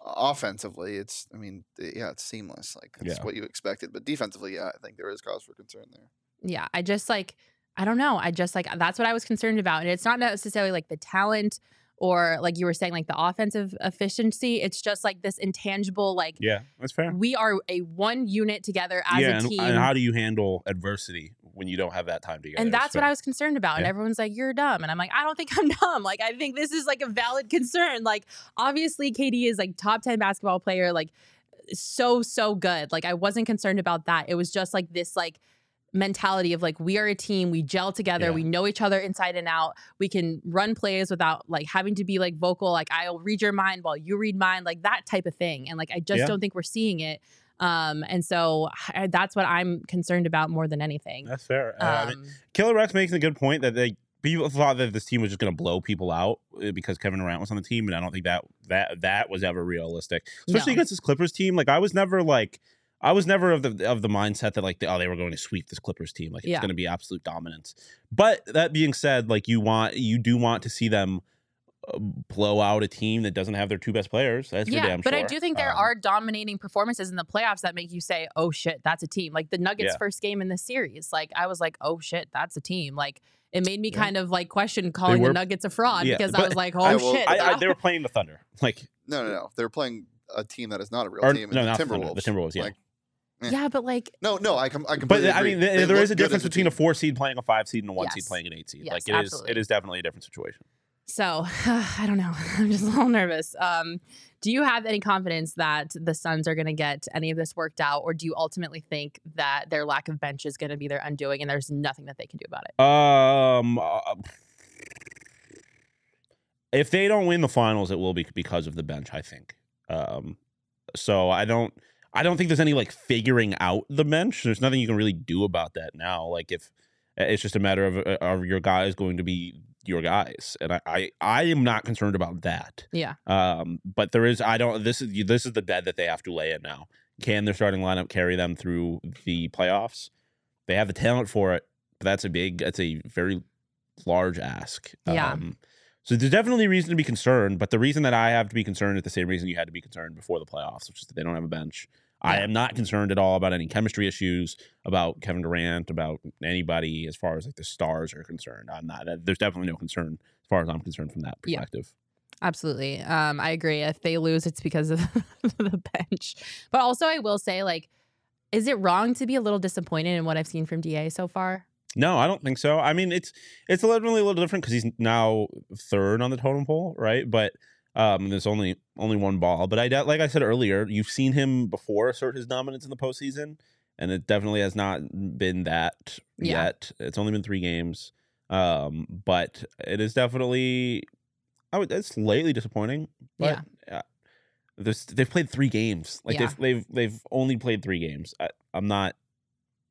offensively, it's I mean, yeah, it's seamless. Like that's yeah. what you expected. But defensively, yeah, I think there is cause for concern there. Yeah, I just like I don't know. I just like that's what I was concerned about, and it's not necessarily like the talent. Or like you were saying, like the offensive efficiency, it's just like this intangible, like yeah, that's fair. We are a one unit together as yeah, a team. And, and how do you handle adversity when you don't have that time together? And that's so, what I was concerned about. Yeah. And everyone's like, "You're dumb," and I'm like, "I don't think I'm dumb. Like I think this is like a valid concern. Like obviously, K D is like top ten basketball player, like so so good. Like I wasn't concerned about that. It was just like this like." mentality of like we are a team, we gel together, yeah. we know each other inside and out, we can run plays without like having to be like vocal, like I'll read your mind while you read mine, like that type of thing. And like I just yeah. don't think we're seeing it, um and so I, that's what I'm concerned about more than anything. That's fair. um, uh, I mean, Killer Rex makes a good point that they people thought that this team was just going to blow people out because Kevin Durant was on the team, and I don't think that that that was ever realistic, especially no. against this Clippers team. Like I was never like I was never of the of the mindset that like oh they were going to sweep this Clippers team, like it's yeah. going to be absolute dominance. But that being said, like you want you do want to see them blow out a team that doesn't have their two best players. That's yeah, for damn sure. But I do think there um, are dominating performances in the playoffs that make you say, "Oh shit, that's a team." Like the Nuggets' yeah. first game in the series, like I was like, "Oh shit, that's a team." Like it made me yeah. kind of like question calling were, the Nuggets a fraud yeah, because I was like, "Oh I, shit, I, I, they were playing the Thunder." Like no, no, no, they're playing a team that is not a real or, team. No, not the Timberwolves. The Timberwolves, yeah. Like, yeah, but like no, no, I com- I completely. But I mean, th- there is a difference between a, a four seed playing a five seed and a one yes. seed playing an eight seed. Yes, like it absolutely. is, it is definitely a different situation. So uh, I don't know. I'm just a little nervous. Um, do you have any confidence that the Suns are going to get any of this worked out, or do you ultimately think that their lack of bench is going to be their undoing, and there's nothing that they can do about it? Um, uh, if they don't win the finals, it will be because of the bench, I think. Um, so I don't. I don't think there's any like figuring out the bench. There's nothing you can really do about that now. Like if it's just a matter of are your guys going to be your guys, and I, I I am not concerned about that. Yeah. Um. But there is I don't this is this is the bed that they have to lay in now. Can their starting lineup carry them through the playoffs? They have the talent for it, but that's a big that's a very large ask. Yeah. Um, So there's definitely a reason to be concerned, but the reason that I have to be concerned is the same reason you had to be concerned before the playoffs, which is that they don't have a bench. Yeah. I am not concerned at all about any chemistry issues, about Kevin Durant, about anybody as far as like the stars are concerned. I'm not. There's definitely no concern as far as I'm concerned from that perspective. Yeah. Absolutely. Um, I agree. If they lose, it's because of the bench. But also I will say, like, is it wrong to be a little disappointed in what I've seen from D A so far? No, I don't think so. I mean, it's it's literally a little different because he's now third on the totem pole, right? But um, there's only only one ball. But I doubt, like I said earlier, you've seen him before assert his dominance in the postseason, and it definitely has not been that yeah. yet. It's only been three games, um, but it is definitely I would it's lately disappointing. But yeah, uh, they've played three games. Like yeah. they've they've they've only played three games. I, I'm not.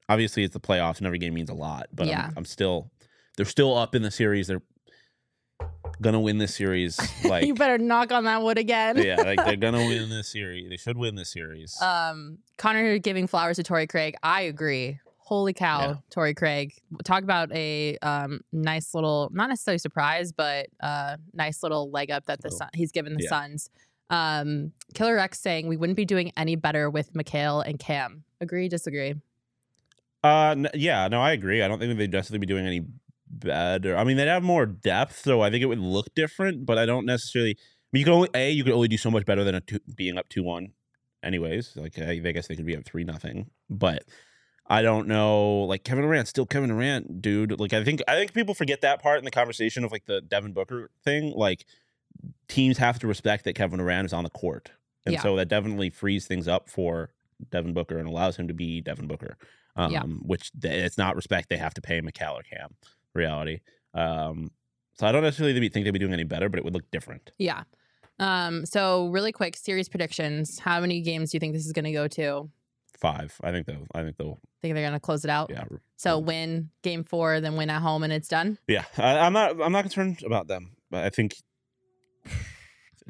Obviously, it's the playoffs, and every game means a lot. But yeah. I'm, I'm still—they're still up in the series. They're gonna win this series. Like you better knock on that wood again. yeah, like they're gonna win this series. They should win this series. Um, Connor giving flowers to Torrey Craig. I agree. Holy cow, yeah. Torrey Craig. Talk about a um, nice little—not necessarily surprise, but uh, nice little leg up that the sun, he's given the yeah. Suns. Um, Killer X saying we wouldn't be doing any better with Mikhail and Cam. Agree? Disagree? Uh, n- yeah, no, I agree. I don't think they'd definitely be doing any better. I mean, they'd have more depth, so I think it would look different, but I don't necessarily... I mean, you could only, A, you could only do so much better than a two, being up two one anyways. Like, I, I guess they could be up three nothing, but I don't know, like Kevin Durant, still Kevin Durant, dude. Like I think I think people forget that part in the conversation of like the Devin Booker thing. Like teams have to respect that Kevin Durant is on the court, and yeah. so that definitely frees things up for Devin Booker and allows him to be Devin Booker. Um, yeah. Which they, it's not respect; they have to pay him a Cal or Cam. Reality. Um, so I don't necessarily think they'd be doing any better, but it would look different. Yeah. Um, so really quick, series predictions. How many games do you think this is going to go to? Five. I think they'll I think they'll think they're gonna close it out. Yeah. So win game four, then win at home, and it's done. Yeah. I, I'm not I'm not concerned about them. But I think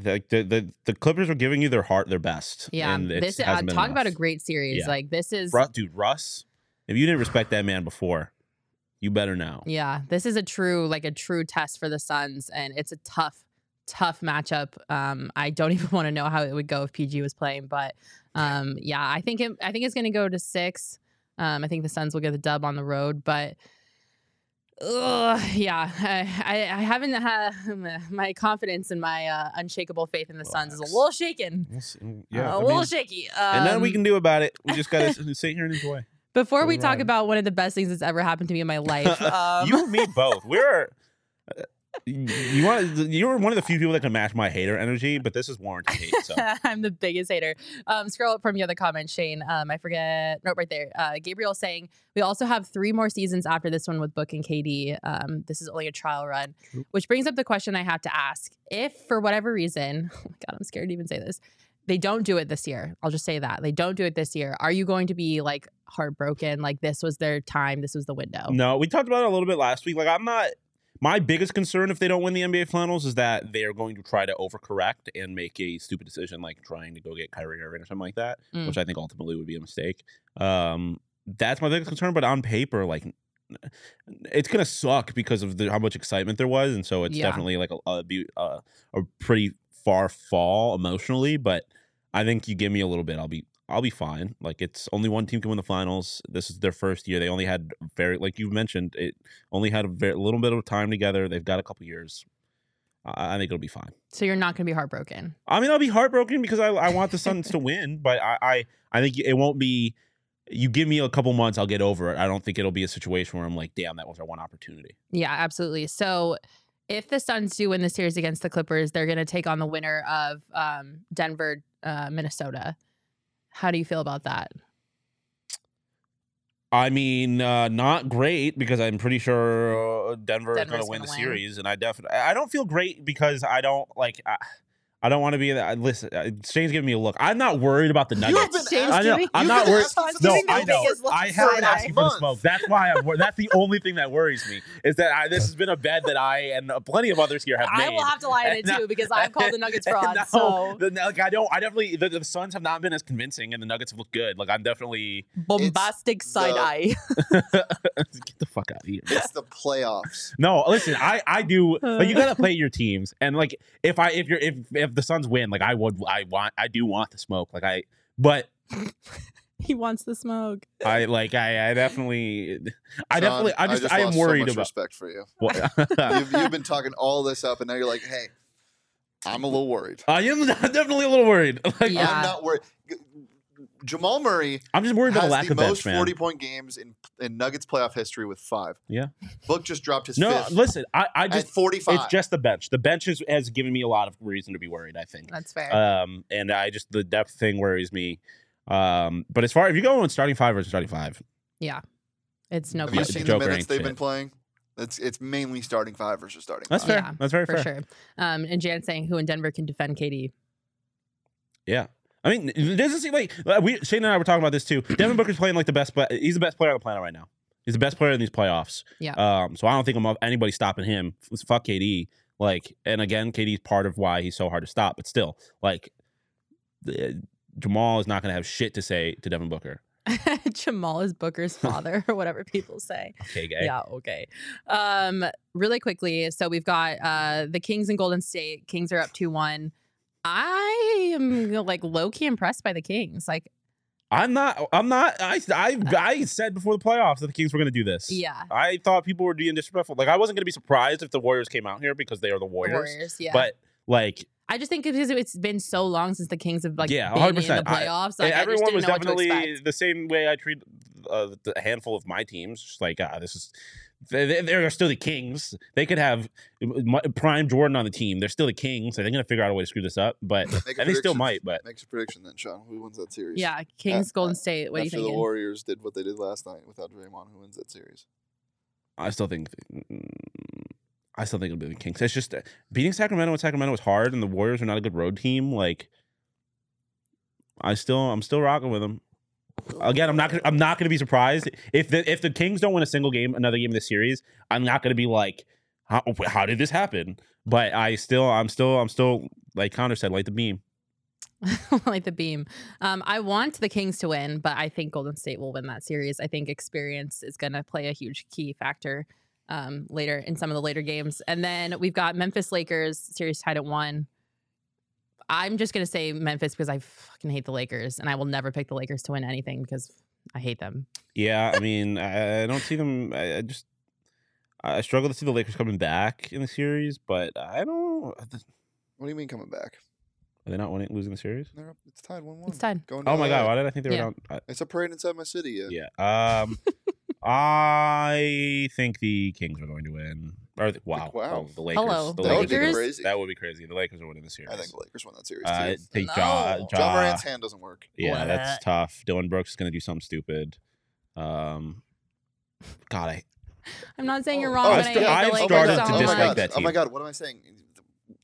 like the, the the Clippers are giving you their heart, their best. Yeah. And this uh, talk enough. about a great series. Yeah. Like this is Russ, dude, Russ, if you didn't respect that man before, you better now. Yeah. This is a true, like a true test for the Suns, and it's a tough, tough matchup. Um, I don't even want to know how it would go if P G was playing, but um, yeah, I think it, I think it's going to go to six. Um, I think the Suns will get the dub on the road, but ugh, yeah, I, I, I haven't had my confidence and my uh, unshakable faith in the Suns is a little shaken, yeah, uh, a I little mean, shaky, um, and nothing we can do about it. We just got to sit here and enjoy. Before We're we talk riding. about one of the best things that's ever happened to me in my life, um, you and me both. We're. Uh, You want you're one of the few people that can match my hater energy, but this is warranted hate. So. I'm the biggest hater. Um, scroll up from your other comment, Shane. Um, I forget. Nope, right there. Uh, Gabriel saying we also have three more seasons after this one with Book and K D. Um, this is only a trial run, True. which brings up the question I have to ask: if for whatever reason, oh my God, I'm scared to even say this, they don't do it this year. I'll just say that they don't do it this year. Are you going to be like heartbroken? Like this was their time. This was the window. No, we talked about it a little bit last week. Like I'm not. My biggest concern if they don't win the N B A Finals is that they are going to try to overcorrect and make a stupid decision like trying to go get Kyrie Irving or something like that, mm. which I think ultimately would be a mistake. Um, that's my biggest concern. But on paper, like it's going to suck because of the, how much excitement there was. And so it's yeah. definitely like a, a, a pretty far fall emotionally. But I think you give me a little bit, I'll be I'll be fine. Like it's only one team can win the finals. This is their first year. They only had very, like you mentioned, it only had a very, little bit of time together. They've got a couple years. I, I think it'll be fine. So you're not going to be heartbroken. I mean, I'll be heartbroken because I, I want the Suns to win, but I, I, I think it won't be, you give me a couple months, I'll get over it. I don't think it'll be a situation where I'm like, damn, that was our one opportunity. Yeah, absolutely. So if the Suns do win the series against the Clippers, they're going to take on the winner of um, Denver, uh, Minnesota. How do you feel about that? I mean, uh, not great because I'm pretty sure uh, Denver Denver's is going to win the win. series, and I definitely I don't feel great because I don't like I, I don't want to be that. Listen, uh, Shane's giving me a look. I'm not worried about the Nuggets. Shane's I know, I'm not worried. No, I know. I haven't asked for the smoke. That's why I'm. Wor- that's the only thing that worries me is that I, this has been a bed that I and uh, plenty of others here have made. I will have to lie in it too because I've called the Nuggets fraud. No, so the, like I don't. I definitely the, the Suns have not been as convincing, and the Nuggets have looked good. Like I'm definitely bombastic side the, eye. Get the fuck out of here. It's the playoffs. No, listen. I I do. Like, you gotta play your teams, and like if I if you're if if the Suns win, like I would, I want, I do want the smoke. Like I, but he wants the smoke. I like, I, I definitely, I John, definitely, I just, I, just I am worried so much about respect for you. you've, you've been talking all this up, and now you're like, hey, I'm a little worried. I am definitely a little worried. Like, yeah. I'm not worried. Jamal Murray. I'm just worried about the lack the of most forty-point games in in Nuggets playoff history with five. Yeah, Book just dropped his. No, fifth listen, I, I just forty-five. It's just the bench. The bench is, has given me a lot of reason to be worried. I think that's fair. Um, and I just the depth thing worries me. Um, but as far if you go on starting five versus starting five, yeah, it's no. Have you seen the minutes they've shit. been playing? It's it's mainly starting five versus starting. That's five. fair. Yeah, that's very for fair. Sure. Um, and Jan saying who in Denver can defend K D? Yeah. I mean, it doesn't seem like we Shane and I were talking about this too. Devin Booker's playing like the best, but he's the best player on the planet right now. He's the best player in these playoffs. Yeah. Um. So I don't think I'm anybody stopping him. Fuck K D. Like, and again, K D's part of why he's so hard to stop. But still, like, uh, Jamal is not going to have shit to say to Devin Booker. Jamal is Booker's father, or whatever people say. Okay, gay. Yeah, okay. Um. Really quickly, so we've got uh the Kings and Golden State. Kings are up two one. I am like low key impressed by the Kings. Like, I'm not. I'm not. I I, I said before the playoffs that the Kings were going to do this. Yeah. I thought people were being disrespectful. Like, I wasn't going to be surprised if the Warriors came out here because they are the Warriors. Warriors, yeah. But like, I just think because it's been so long since the Kings have like yeah, been one hundred percent in the playoffs. Like, I, everyone I just didn't was know definitely what to expect. The same way I treat of a handful of my teams. Just like, ah, this is they, they're still the Kings. They could have prime Jordan on the team. They're still the Kings. So they're gonna figure out a way to screw this up, but and they still might. But make a prediction then, Sean. Who wins that series? Yeah, Kings, at, Golden at, State. What do you think? After the Warriors did what they did last night without Draymond, who wins that series? I still think. I still think it'll be the Kings. It's just uh, beating Sacramento and Sacramento was hard, and the Warriors are not a good road team. Like, I still, I'm still rocking with them. Again, I'm not, gonna, I'm not going to be surprised if the if the Kings don't win a single game, another game in this series. I'm not going to be like, how, how did this happen? But I still, I'm still, I'm still like Connor said, light the beam. Like the beam. Um, I want the Kings to win, but I think Golden State will win that series. I think experience is going to play a huge key factor. Um, later in some of the later games. And then we've got Memphis Lakers series tied at one. I'm just going to say Memphis because I fucking hate the Lakers and I will never pick the Lakers to win anything because I hate them. Yeah. I mean, I, I don't see them. I, I just, I struggle to see the Lakers coming back in the series, but I don't. What do you mean coming back? Are they not winning, losing the series? They're up, it's tied one one. It's tied. Going oh my God. Why did I think they yeah. were down? It's a parade inside my city. Yeah. yeah. Um, I think the Kings are going to win. Or the, wow, wow. Oh, the Lakers. Hello. The Lakers. That would be crazy. That would be crazy. The Lakers are winning the series. I think the Lakers won that series too. Uh, I think no. Ja, ja, John Morant's hand doesn't work. Yeah, what? That's tough. Dylan Brooks is going to do something stupid. Um, God, I. I'm not saying oh, you're wrong. Oh, but I I've started to dislike that team. Oh my God, what am I saying?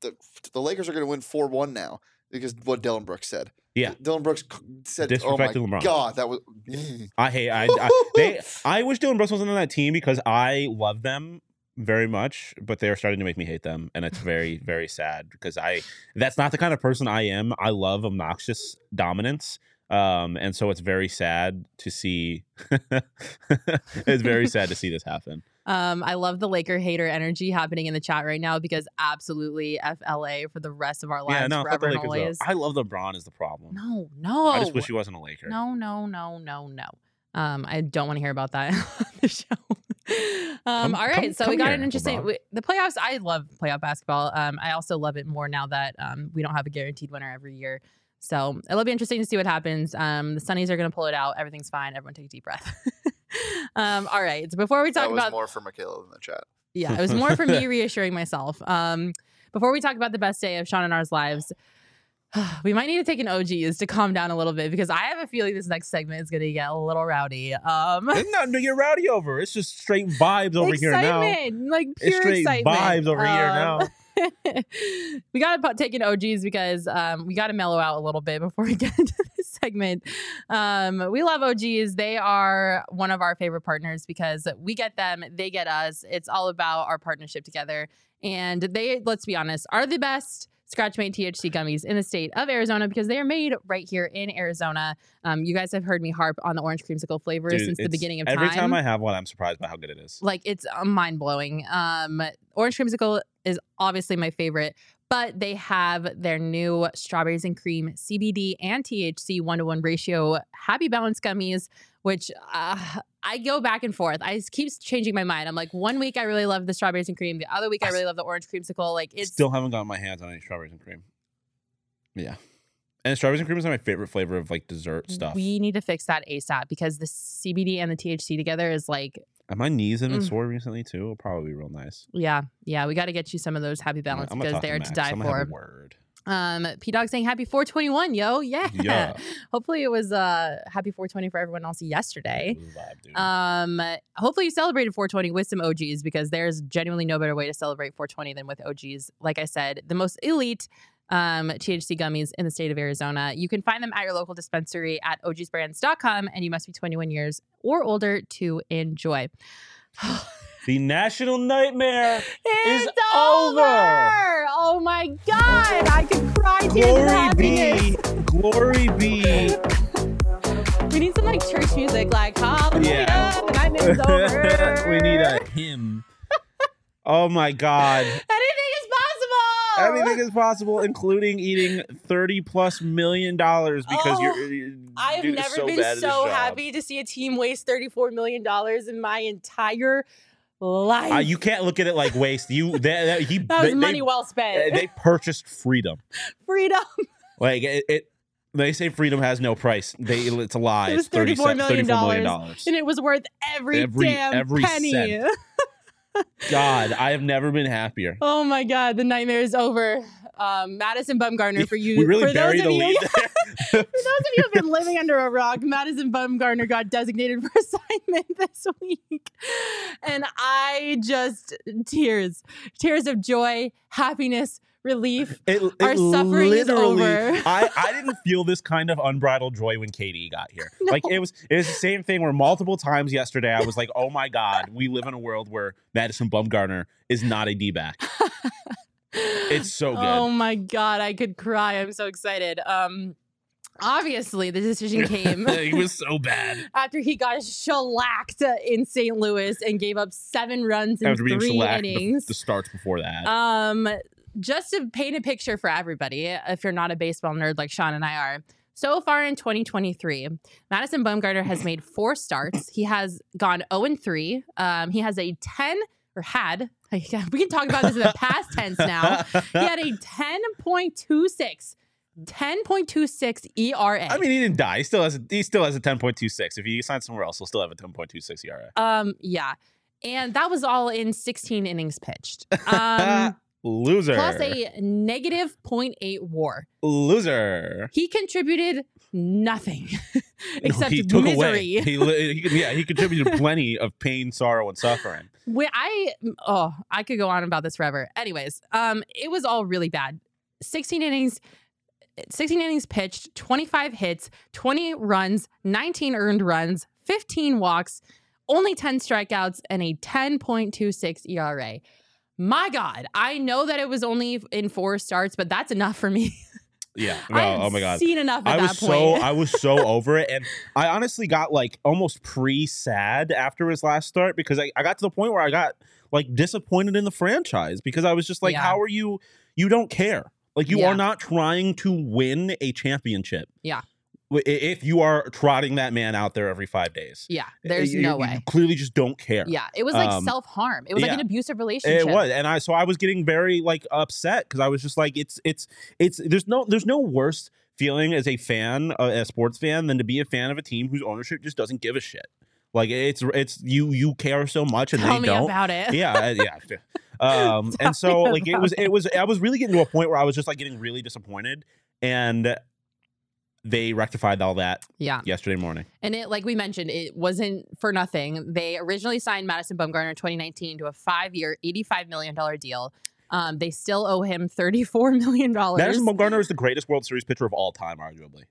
The, the, the Lakers are going to win four one now because what Dylan Brooks said. Yeah, Dylan Brooks said, "Oh my LeBron. God, that was." Mm. I hate. I I, they, I wish Dylan Brooks wasn't on that team because I love them very much, but they are starting to make me hate them, and it's very, very sad because I. That's not the kind of person I am. I love obnoxious dominance, um, and so it's very sad to see. It's very sad to see this happen. Um, I love the Laker hater energy happening in the chat right now because absolutely F L A for the rest of our lives yeah, no, forever and always. Though. I love LeBron is the problem. No, no. I just wish he wasn't a Laker. No, no, no, no, no. Um, I don't want to hear about that on the show. Um, come, all right, come, so come we got here, an interesting we, the playoffs. I love playoff basketball. Um, I also love it more now that um, we don't have a guaranteed winner every year. So it'll be interesting to see what happens. Um, the Sunnies are going to pull it out. Everything's fine. Everyone take a deep breath. Um, all right. So before we talk that was about more for Michaela than the chat. Yeah, it was more for me reassuring myself. Um, before we talk about the best day of Sean and ours lives, we might need to take an O Gs to calm down a little bit because I have a feeling this next segment is going to get a little rowdy. Um, no, no, you're rowdy over. It's just straight vibes over here now. Excitement, like pure it's straight excitement. Vibes over um, here now. We got to take in O Gs because um, we got to mellow out a little bit before we get into this segment. Um, we love O Gs. They are one of our favorite partners because we get them. They get us. It's all about our partnership together. And they, let's be honest, are the best scratch-made T H C gummies in the state of Arizona because they are made right here in Arizona. Um, you guys have heard me harp on the Orange Creamsicle flavor Dude, since the beginning of every time. Every time I have one, I'm surprised by how good it is. Like, it's uh, mind-blowing. Um, Orange Creamsicle is obviously my favorite, but they have their new Strawberries and Cream C B D and T H C one to one ratio Happy Balance gummies, which uh, I go back and forth. I keep changing my mind. I'm like, one week I really love the Strawberries and Cream. The other week I really love the Orange Creamsicle. Like, it's still haven't gotten my hands on any Strawberries and Cream. Yeah. And Strawberries and Cream is my favorite flavor of, like, dessert stuff. We need to fix that ASAP because the C B D and the T H C together is, like... And my knees have been mm. sore recently, too. It'll probably be real nice. Yeah. Yeah. We got to get you some of those Happy Balance I'm because they're to die I'm for. A word. Um, P-Dog saying happy four twenty-one, yo. Yeah. yeah. Hopefully it was uh, happy four twenty for everyone else yesterday. Vibe, um, hopefully you celebrated four twenty with some O Gs because there's genuinely no better way to celebrate four twenty than with O Gs. Like I said, the most elite... Um, T H C gummies in the state of Arizona. You can find them at your local dispensary at O Gs brands dot com, and you must be twenty-one years or older to enjoy. The national nightmare is over. over. Oh my God, I could cry to happiness. Glory be. We need some like church music, like hallelujah, yeah. The nightmare is over. We need a hymn. Oh my God. Everything is possible, including eating thirty plus million dollars because oh, you're, you're I've dude, never so been so happy to see a team waste thirty-four million dollars in my entire life. Uh, you can't look at it like waste. You they, they, he, that was they, money they, well spent. They purchased freedom. Freedom. Like it, it They say freedom has no price. They it's a lie. It was thirty-four million dollars, and it was worth every, every damn every penny. Cent. God, I have never been happier. Oh my God, the nightmare is over. Um, Madison Bumgarner for you. We really for buried those the lead. For those of you who've been living under a rock, Madison Bumgarner got designated for assignment this week, and I just tears, tears of joy, happiness, relief. It, it Our suffering is over. I, I didn't feel this kind of unbridled joy when K D got here. No. Like it was, it was the same thing where multiple times yesterday I was like, oh my God, we live in a world where Madison Bumgarner is not a D-back. It's so good. Oh my God, I could cry. I'm so excited. Um, obviously, the decision came. It was so bad. After he got shellacked in Saint Louis and gave up seven runs in after three being shellacked innings. The, the starts before that. Um, just to paint a picture for everybody, if you're not a baseball nerd like Sean and I are, so far in twenty twenty-three, Madison Bumgarner has made four starts. He has gone oh and three. Um, he has a ten or had. We can talk about this in the past tense now. He had a ten point two six E R A. I mean, he didn't die. He still has a, he still has a ten point two six. If he signs somewhere else, he'll still have a ten point two six E R A. Um, yeah. And that was all in sixteen innings pitched. Um, Loser. Plus a negative point eight war. Loser. He contributed nothing except he took misery. Away. He, he, yeah, he contributed plenty of pain, sorrow, and suffering. When I oh, I could go on about this forever. Anyways, um, it was all really bad. sixteen innings, sixteen innings pitched, twenty-five hits, twenty runs, nineteen earned runs, fifteen walks, only ten strikeouts, and a ten point two six E R A. My God, I know that it was only in four starts, but that's enough for me. Yeah. No, I have oh my God. seen enough at I was that point. So, I was so over it. And I honestly got like almost pre-sad after his last start because I, I got to the point where I got like disappointed in the franchise because I was just like, yeah. how are you? You don't care. Like you yeah. are not trying to win a championship. Yeah. If you are trotting that man out there every five days. Yeah, there's you, no way. You clearly just don't care. Yeah, it was like um, self-harm. It was yeah, like an abusive relationship. It was. And I so I was getting very like upset because I was just like it's it's it's there's no there's no worse feeling as a fan, uh, a sports fan than to be a fan of a team whose ownership just doesn't give a shit. Like it's it's you you care so much and Tell they me don't. About it. Yeah, yeah. Um and so like it was it. it was I was really getting to a point where I was just like getting really disappointed and they rectified all that yeah. yesterday morning. And it, like we mentioned, it wasn't for nothing. They originally signed Madison Bumgarner in twenty nineteen to a five-year, eighty-five million dollars deal. Um, they still owe him thirty-four million dollars. Madison Bumgarner is the greatest World Series pitcher of all time, arguably.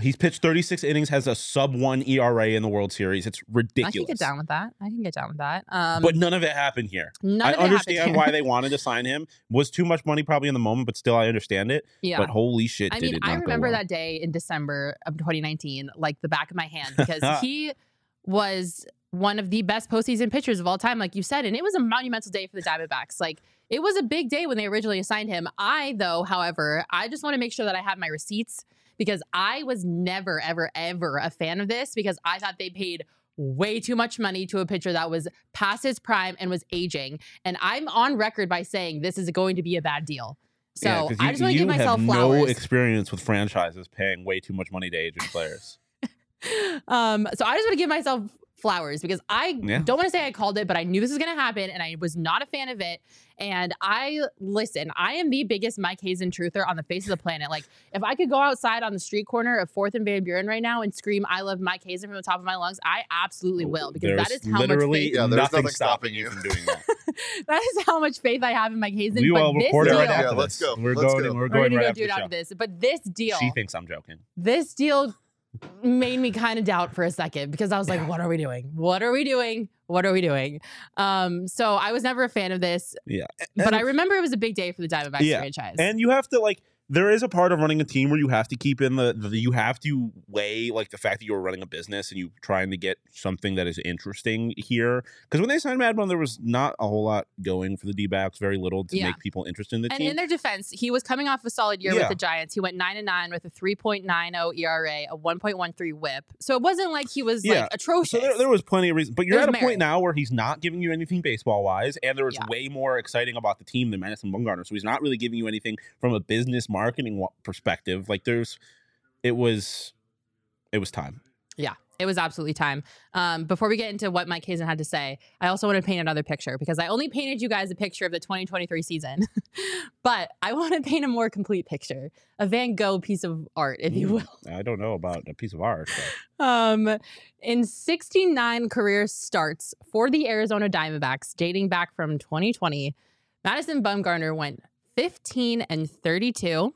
He's pitched thirty-six innings, has a sub one E R A in the World Series. It's ridiculous. I can get down with that. I can get down with that. Um, but none of it happened here. None I of it understand why they wanted to sign him. Was too much money probably in the moment, but still I understand it. Yeah. But holy shit, I did mean, it not I remember go well. that day in December of twenty nineteen, like the back of my hand, because he was one of the best postseason pitchers of all time, like you said. And it was a monumental day for the Diamondbacks. Like, it was a big day when they originally assigned him. I, though, however, I just want to make sure that I have my receipts, because I was never, ever, ever a fan of this because I thought they paid way too much money to a pitcher that was past his prime and was aging. And I'm on record by saying this is going to be a bad deal. So yeah, you, I just want to give myself flowers. You have no experience with franchises paying way too much money to aging players. um, so I just want to give myself flowers because I yeah. don't want to say I called it, but I knew this was going to happen and I was not a fan of it. And I listen, I am the biggest Mike Hazen truther on the face of the planet. Like if I could go outside on the street corner of fourth and Van Buren right now and scream, I love Mike Hazen from the top of my lungs, I absolutely will, because there's that is how literally much faith yeah, there's nothing stopping you from doing that. That is how much faith I have in Mike Hazen. We will record it right now. Yeah, let's go. We're let's going, go. We're going right after the this. But this deal, she thinks I'm joking. This deal made me kind of doubt for a second because I was like, what are we doing? What are we doing? What are we doing? Um, so I was never a fan of this. Yeah. And but I remember it was a big day for the Diamondbacks yeah. franchise. And you have to like, there is a part of running a team where you have to keep in the, the, you have to weigh like the fact that you're running a business and you trying to get something that is interesting here. Because when they signed Madbone, there was not a whole lot going for the D-backs, very little to yeah. make people interested in the and team. And in their defense, he was coming off a solid year yeah. with the Giants. He went nine and nine with a three point nine oh E R A, a one point one three whip. So it wasn't like he was yeah. like atrocious. So there, there was plenty of reason. But you're There's at a merit. point now where he's not giving you anything baseball-wise, and there was yeah. way more exciting about the team than Madison Bumgarner. So he's not really giving you anything from a business marketing marketing perspective. Like there's it was it was time. Yeah, it was absolutely time. Um, before we get into what Mike Hazen had to say, I also want to paint another picture, because I only painted you guys a picture of the twenty twenty-three season, but I want to paint a more complete picture, a Van Gogh piece of art, if mm, you will. I don't know about a piece of art. But... Um, in sixty-nine career starts for the Arizona Diamondbacks, dating back from twenty twenty, Madison Bumgarner went fifteen and thirty-two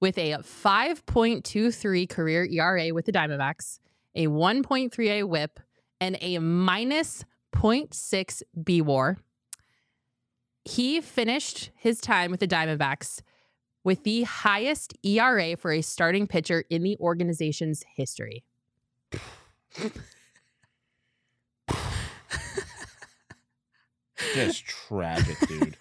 with a five point two three career E R A with the Diamondbacks, a one point three eight whip, and a minus zero point six B WAR. He finished his time with the Diamondbacks with the highest E R A for a starting pitcher in the organization's history. Just tragic, dude.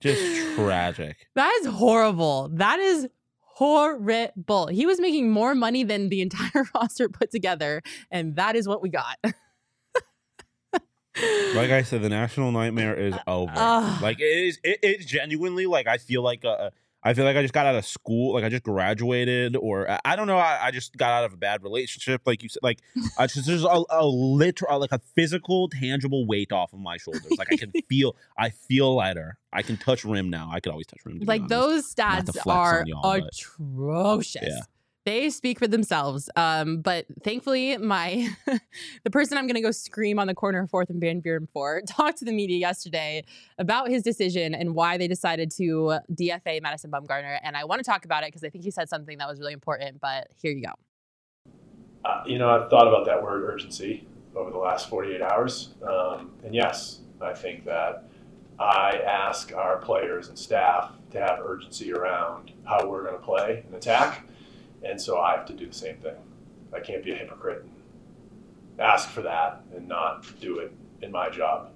Just tragic. That is horrible. That is horrible. He was making more money than the entire roster put together, and that is what we got. Like I said, the national nightmare is over. Uh, like it is. It, it genuinely, like, I feel like uh, I feel like I just got out of school. Like I just graduated, or I, I don't know. I, I just got out of a bad relationship. Like you said, like uh, just, there's a, a literal, like a physical, tangible weight off of my shoulders. Like I can feel. I feel lighter. I can touch rim now. I could always touch rim. Like those stats are atrocious. Yeah. They speak for themselves. Um, but thankfully, my the person I'm going to go scream on the corner of Fourth and Van Buren for talked to the media yesterday about his decision and why they decided to D F A Madison Bumgarner. And I want to talk about it because I think he said something that was really important. But here you go. Uh, you know, I've thought about that word urgency over the last forty-eight hours. Um, and yes, I think that I ask our players and staff to have urgency around how we're going to play and attack. And so I have to do the same thing. I can't be a hypocrite and ask for that and not do it in my job.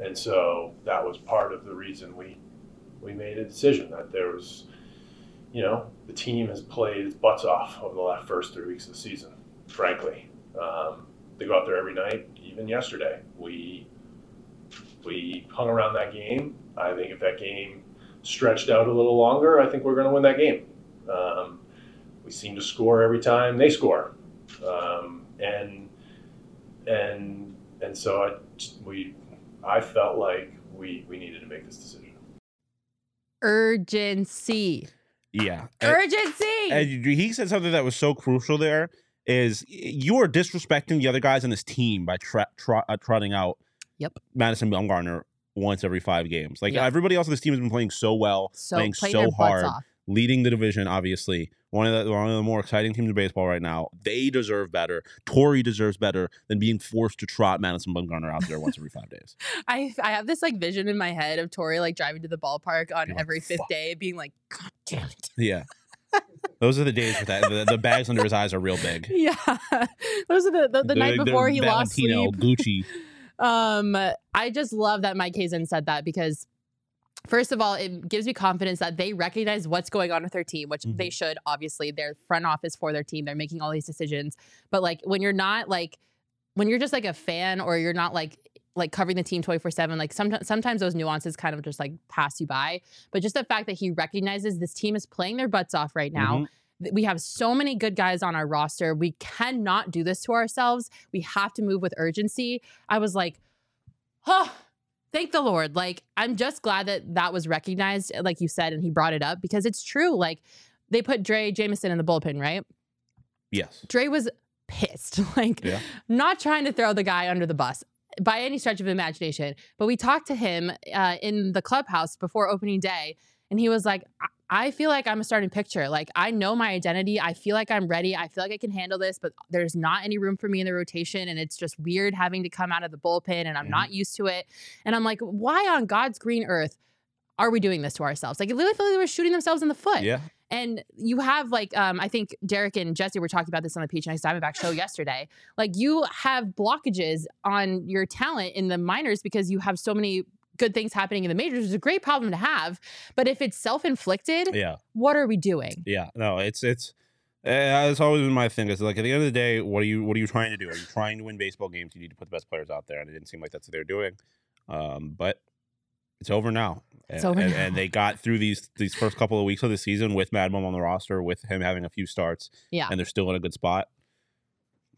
And so that was part of the reason we we made a decision that there was, you know, the team has played its butts off over the last first three weeks of the season, frankly. Um, they go out there every night, even yesterday. We we hung around that game. I think if that game stretched out a little longer, I think we're going to win that game. Um, We seem to score every time they score, um, and and and so I we I felt like we we needed to make this decision. Urgency. Yeah. Urgency. And, and he said something that was so crucial. There is you are disrespecting the other guys on this team by tra- tra- uh, trotting out. Yep. Madison Bumgarner once every five games. Like yep. everybody else on this team has been playing so well, so, playing play so hard. Off. Leading the division, obviously, one of the one of the more exciting teams in baseball right now. They deserve better. Torrey deserves better than being forced to trot Madison Bumgarner out there once every five days. I I have this like vision in my head of Torrey like driving to the ballpark on being every like, fifth fuck. day, being like, God damn it. Yeah. Those are the days with that. The, the bags under his eyes are real big. Yeah. Those are the the, the, the night before he Valentino, lost sleep. Gucci. Um, I just love that Mike Hazen said that because. First of all, it gives me confidence that they recognize what's going on with their team, which mm-hmm. they should, obviously. They're front office for their team. They're making all these decisions. But, like, when you're not, like, when you're just, like, a fan or you're not, like, like covering the team twenty-four seven, like, sometimes sometimes those nuances kind of just, like, pass you by. But just the fact that he recognizes this team is playing their butts off right now. Mm-hmm. We have so many good guys on our roster. We cannot do this to ourselves. We have to move with urgency. I was like, oh. Thank the Lord. Like, I'm just glad that that was recognized, like you said, and he brought it up because it's true. Like, they put Dre Jameson in the bullpen, right? Yes. Dre was pissed. Like, yeah. Not trying to throw the guy under the bus by any stretch of imagination. But we talked to him uh, in the clubhouse before opening day, and he was like, I, I feel like I'm a starting pitcher. Like, I know my identity. I feel like I'm ready. I feel like I can handle this, but there's not any room for me in the rotation. And it's just weird having to come out of the bullpen and I'm mm. not used to it. And I'm like, why on God's green earth are we doing this to ourselves? Like, it literally felt like they were shooting themselves in the foot. Yeah. And you have like, um, I think Derek and Jesse were talking about this on the P H N X Diamondback show yesterday. Like, you have blockages on your talent in the minors because you have so many good things happening in the majors is a great problem to have, but if it's self-inflicted, yeah. what are we doing? Yeah, no, it's it's uh, it's always been my thing. It's like at the end of the day, what are you what are you trying to do? Are you trying to win baseball games? You need to put the best players out there, and it didn't seem like that's what they were doing. Um, but it's over now. It's and, over and, now. And they got through these these first couple of weeks of the season with Mad Mum on the roster, with him having a few starts. Yeah. And they're still in a good spot.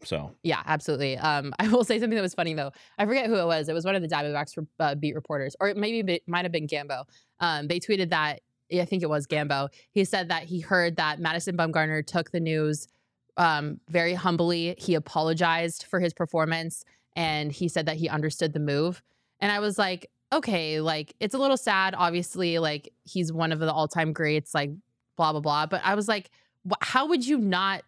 So yeah, absolutely. Um, I will say something that was funny though. I forget who it was. It was one of the Diamondbacks uh, beat reporters, or it maybe it might have been Gambo. Um, they tweeted that I think it was Gambo. He said that he heard that Madison Bumgarner took the news um, very humbly. He apologized for his performance, and he said that he understood the move. And I was like, okay, like it's a little sad, obviously. Like he's one of the all-time greats. Like blah blah blah. But I was like, how would you not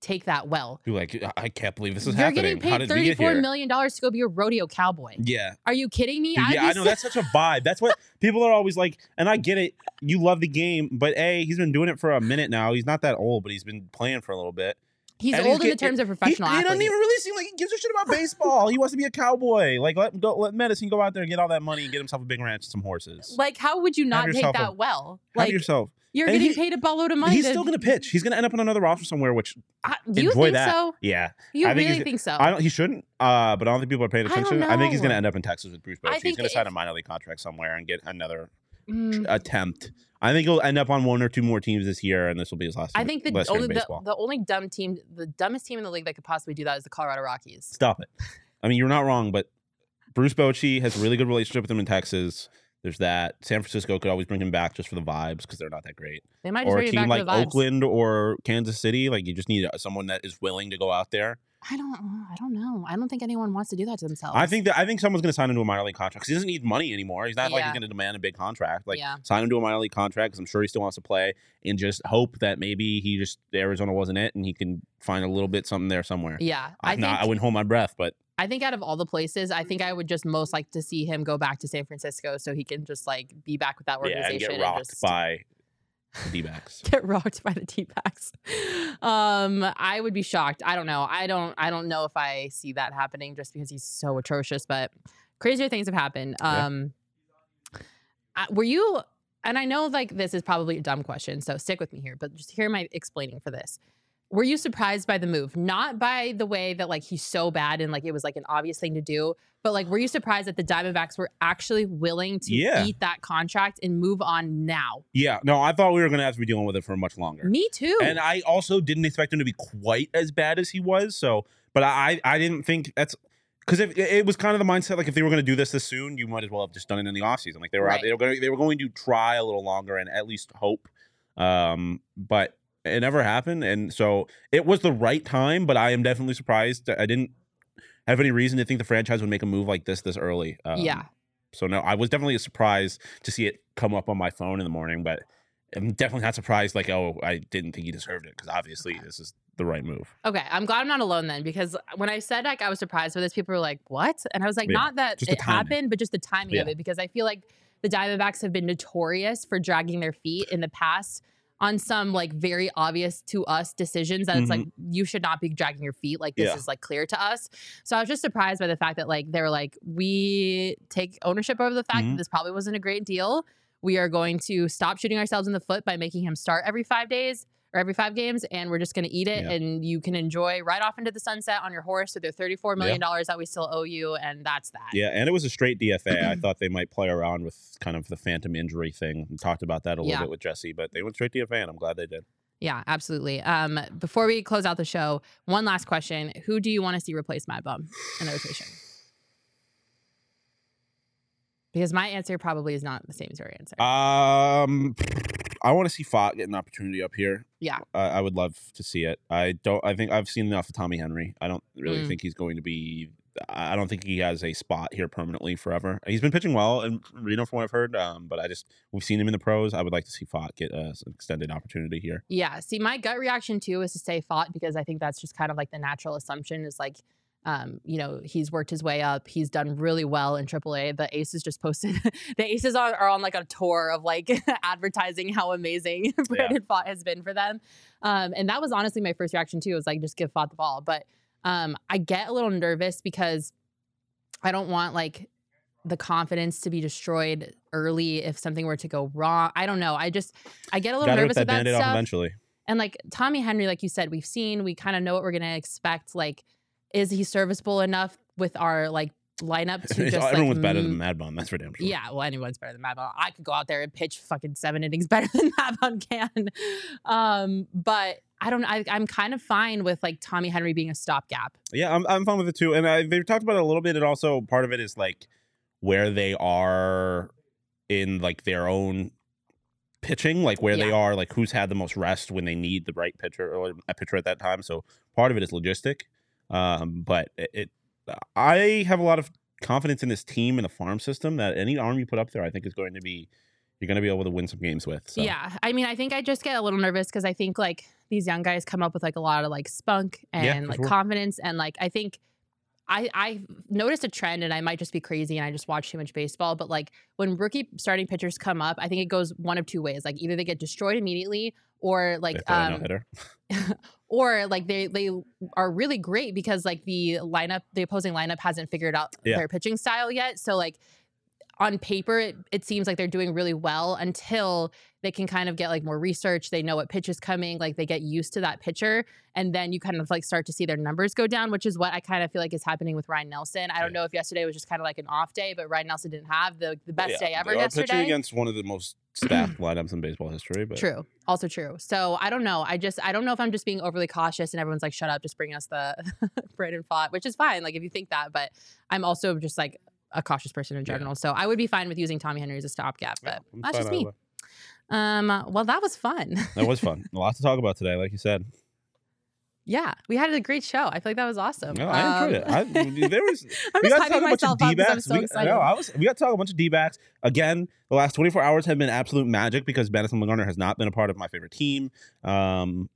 take that well? You're like, I can't believe this is You're happening. You're getting paid thirty-four million dollars to go be a rodeo cowboy. Yeah. Are you kidding me? Dude, yeah, I know. That's such a vibe. That's what people are always like, and I get it. You love the game, but A, he's been doing it for a minute now. He's not that old, but he's been playing for a little bit. He's and old he's in get, the terms of professional he, athlete. He doesn't even really seem like he gives a shit about baseball. He wants to be a cowboy. Like, let, go, let Medicine go out there and get all that money and get himself a big ranch and some horses. Like, how would you not take that a, well? Like, have yourself. You're and getting he, paid a buttload of money. He's still going to pitch. He's going to end up on another roster somewhere, which I, you enjoy think that. so? Yeah. You I think really think so? I don't. He shouldn't, uh, but I don't think people are paying attention. I, I think he's going to end up in Texas with Bruce Bochy. He's going to sign a minor league contract somewhere and get another mm. attempt. I think he'll end up on one or two more teams this year, and this will be his last I think the, last only, the, the only dumb team, the dumbest team in the league that could possibly do that is the Colorado Rockies. Stop it. I mean, you're not wrong, but Bruce Bochy has a really good relationship with him in Texas. There's that. San Francisco could always bring him back just for the vibes because they're not that great. They might just bring him back for the vibes. Or a team like Oakland or Kansas City, like you just need someone that is willing to go out there. I don't. I don't know. I don't think anyone wants to do that to themselves. I think that I think someone's going to sign him to a minor league contract because he doesn't need money anymore. He's not yeah. like he's going to demand a big contract. Like yeah. sign him to a minor league contract because I'm sure he still wants to play, and just hope that maybe he just Arizona wasn't it, and he can find a little bit something there somewhere. Yeah, I, not, think, I wouldn't hold my breath, but. I think out of all the places, I think I would just most like to see him go back to San Francisco so he can just like be back with that organization. Yeah, and get rocked and just... by the D-backs. Get rocked by the D-backs. Um, I would be shocked. I don't know. I don't I don't know if I see that happening just because he's so atrocious, but crazier things have happened. Um, yeah. Were you, and I know like this is probably a dumb question, so stick with me here, but just hear my explaining for this. Were you surprised by the move? Not by the way that like he's so bad and like it was like an obvious thing to do, but like were you surprised that the Diamondbacks were actually willing to yeah. eat that contract and move on now? Yeah, no, I thought we were going to have to be dealing with it for much longer. Me too. And I also didn't expect him to be quite as bad as he was. So, but I I didn't think that's because it, it was kind of the mindset like if they were going to do this this soon, you might as well have just done it in the offseason. Like they were right. they were going they were going to try a little longer and at least hope, um, but. It never happened, and so it was the right time, but I am definitely surprised. I didn't have any reason to think the franchise would make a move like this this early. Um, yeah. So, no, I was definitely surprised to see it come up on my phone in the morning, but I'm definitely not surprised, like, oh, I didn't think he deserved it, because obviously okay. this is the right move. Okay, I'm glad I'm not alone then, because when I said, like, I was surprised by this, people were like, what? And I was like, yeah. not that it happened, but just the timing yeah. of it, because I feel like the Diamondbacks have been notorious for dragging their feet in the past on some like very obvious to us decisions that mm-hmm. it's like, you should not be dragging your feet. Like this yeah. is like clear to us. So I was just surprised by the fact that like, they were like, we take ownership over the fact mm-hmm. that this probably wasn't a great deal. We are going to stop shooting ourselves in the foot by making him start every five days or every five games. And we're just going to eat it. Yeah. And you can enjoy right off into the sunset on your horse with their thirty-four million dollars yeah. that we still owe you. And that's that. Yeah. And it was a straight D F A. I thought they might play around with kind of the phantom injury thing. We talked about that a little yeah. bit with Jesse, but they went straight D F A and I'm glad they did. Yeah, absolutely. Um, before we close out the show, one last question. Who do you want to see replace Mad Bum in the rotation? Because my answer probably is not the same as your answer. Um, I want to see F O T get an opportunity up here. Yeah. Uh, I would love to see it. I don't. I think I've seen enough of Tommy Henry. I don't really mm. think he's going to be... I don't think he has a spot here permanently forever. He's been pitching well in Reno from what I've heard, um, but I just... We've seen him in the pros. I would like to see F O T get uh, an extended opportunity here. Yeah. See, my gut reaction, too, is to say F O T because I think that's just kind of like the natural assumption is like... Um, you know, he's worked his way up. He's done really well in triple A. The Aces just posted. the Aces are, are on like a tour of like advertising how amazing Brandon yeah. Pfaadt has been for them. Um, and that was honestly my first reaction too. Was like, just give Pfaadt the ball. But um, I get a little nervous because I don't want like the confidence to be destroyed early if something were to go wrong. I don't know. I just, I get a little Gotta nervous with that, that stuff. Off eventually. And like Tommy Henry, like you said, we've seen, we kind of know what we're going to expect. Like, is he serviceable enough with our like lineup to just everyone's like, better than Mad Bum, that's for damn sure. Yeah, well, anyone's better than Mad Bum. I could go out there and pitch fucking seven innings better than Mad Bum can. Um, but I don't I, I'm kind of fine with like Tommy Henry being a stopgap. Yeah, I'm I'm fine with it too. And I, they've talked about it a little bit, and also part of it is like where they are in like their own pitching, like where yeah. they are, like who's had the most rest when they need the right pitcher or a pitcher at that time. So part of it is logistic. Um, but it, it I have a lot of confidence in this team and the farm system that any arm you put up there, I think is going to be, you're going to be able to win some games with. So. Yeah. I mean, I think I just get a little nervous because I think like these young guys come up with like a lot of like spunk and yeah, like sure. confidence. And like, I think I, I noticed a trend, and I might just be crazy and I just watch too much baseball, but like when rookie starting pitchers come up, I think it goes one of two ways. Like either they get destroyed immediately or like, um, or like they, they are really great because like the lineup, the opposing lineup hasn't figured out yeah. their pitching style yet. So like on paper, it, it seems like they're doing really well until they can kind of get like more research. They know what pitch is coming. Like they get used to that pitcher. And then you kind of like start to see their numbers go down, which is what I kind of feel like is happening with Ryan Nelson. I don't know if yesterday was just kind of like an off day, but Ryan Nelson didn't have the, the best yeah, day ever yesterday. Pitching against one of the most stacked lineups in baseball history. But true. Also true. So I don't know. I just, I don't know if I'm just being overly cautious and everyone's like, shut up, just bring us the Brandon Flott, which is fine. Like if you think that, but I'm also just like, a cautious person in general. Yeah. So I would be fine with using Tommy Henry as a stopgap, but yeah, that's just me. Um, well, that was fun. That was fun. A lot to talk about today, like you said. Yeah, we had a great show. I feel like that was awesome. No, I enjoyed um, it. I, there was, I'm we just hyping myself up because I'm so we, excited. No, I was, we got to talk a bunch of D-backs. Again, the last twenty-four hours have been absolute magic because Madison Bumgarner has not been a part of my favorite team. Um,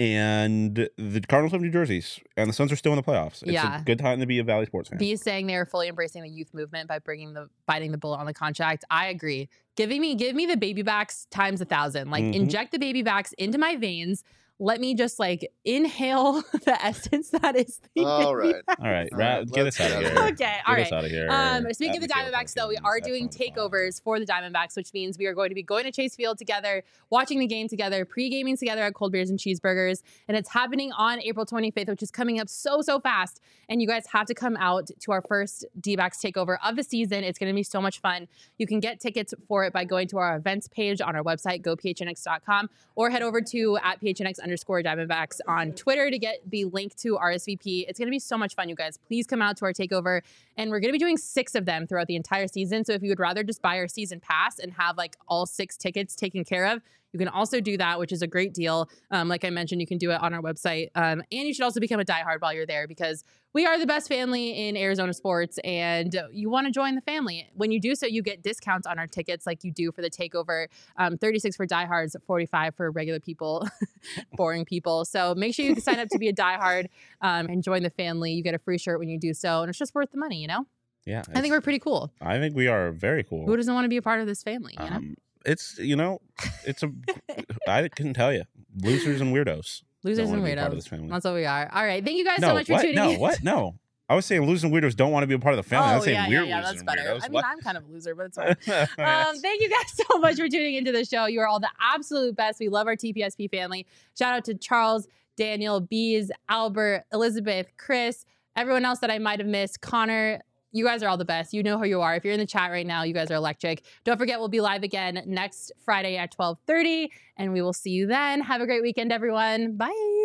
And the Cardinals have New Jerseys, and the Suns are still in the playoffs. It's yeah. a good time to be a Valley sports fan. B's saying they are fully embracing the youth movement by bringing the biting the bullet on the contract. I agree. Giving me give me the baby backs times a thousand. Like mm-hmm. inject the baby backs into my veins. Let me just like inhale the essence that is. The all, right. all right, all right, get us out of here. Okay, all get right. Us out of here. Um, speaking of the Diamondbacks, though, we are doing takeovers for the Diamondbacks, which means we are going to be going to Chase Field together, watching the game together, pre-gaming together at Cold Beers and Cheeseburgers, and it's happening on April twenty-fifth, which is coming up so so fast. And you guys have to come out to our first D-backs takeover of the season. It's going to be so much fun. You can get tickets for it by going to our events page on our website, go P H N X dot com, or head over to at P H N X. Underscore Diamondbacks on Twitter to get the link to R S V P. It's going to be so much fun, you guys. Please come out to our takeover, and we're going to be doing six of them throughout the entire season. So if you would rather just buy our season pass and have like all six tickets taken care of, you can also do that, which is a great deal. Um, like I mentioned, you can do it on our website. Um, and you should also become a diehard while you're there because we are the best family in Arizona sports, and you want to join the family. When you do so, you get discounts on our tickets like you do for the takeover. Um, thirty-six for diehards, forty-five for regular people, boring people. So make sure you sign up to be a diehard um, and join the family. You get a free shirt when you do so, and it's just worth the money, you know? Yeah. I think we're pretty cool. I think we are very cool. Who doesn't want to be a part of this family, you know? Um, It's, you know, it's a, I couldn't tell you. Losers and weirdos. Losers and weirdos. That's what we are. All right. Thank you guys no, so much what? for tuning no, in. No, what? No. I was saying losers and weirdos don't want to be a part of the family. Oh, I was saying yeah, weird yeah, yeah, that's better. Weirdos. I mean, what? I'm kind of a loser, but it's fine. um, thank you guys so much for tuning into the show. You are all the absolute best. We love our T P S P family. Shout out to Charles, Daniel, Bees, Albert, Elizabeth, Chris, everyone else that I might have missed, Connor. You guys are all the best. You know who you are. If you're in the chat right now, you guys are electric. Don't forget, we'll be live again next Friday at twelve thirty, and we will see you then. Have a great weekend, everyone. Bye.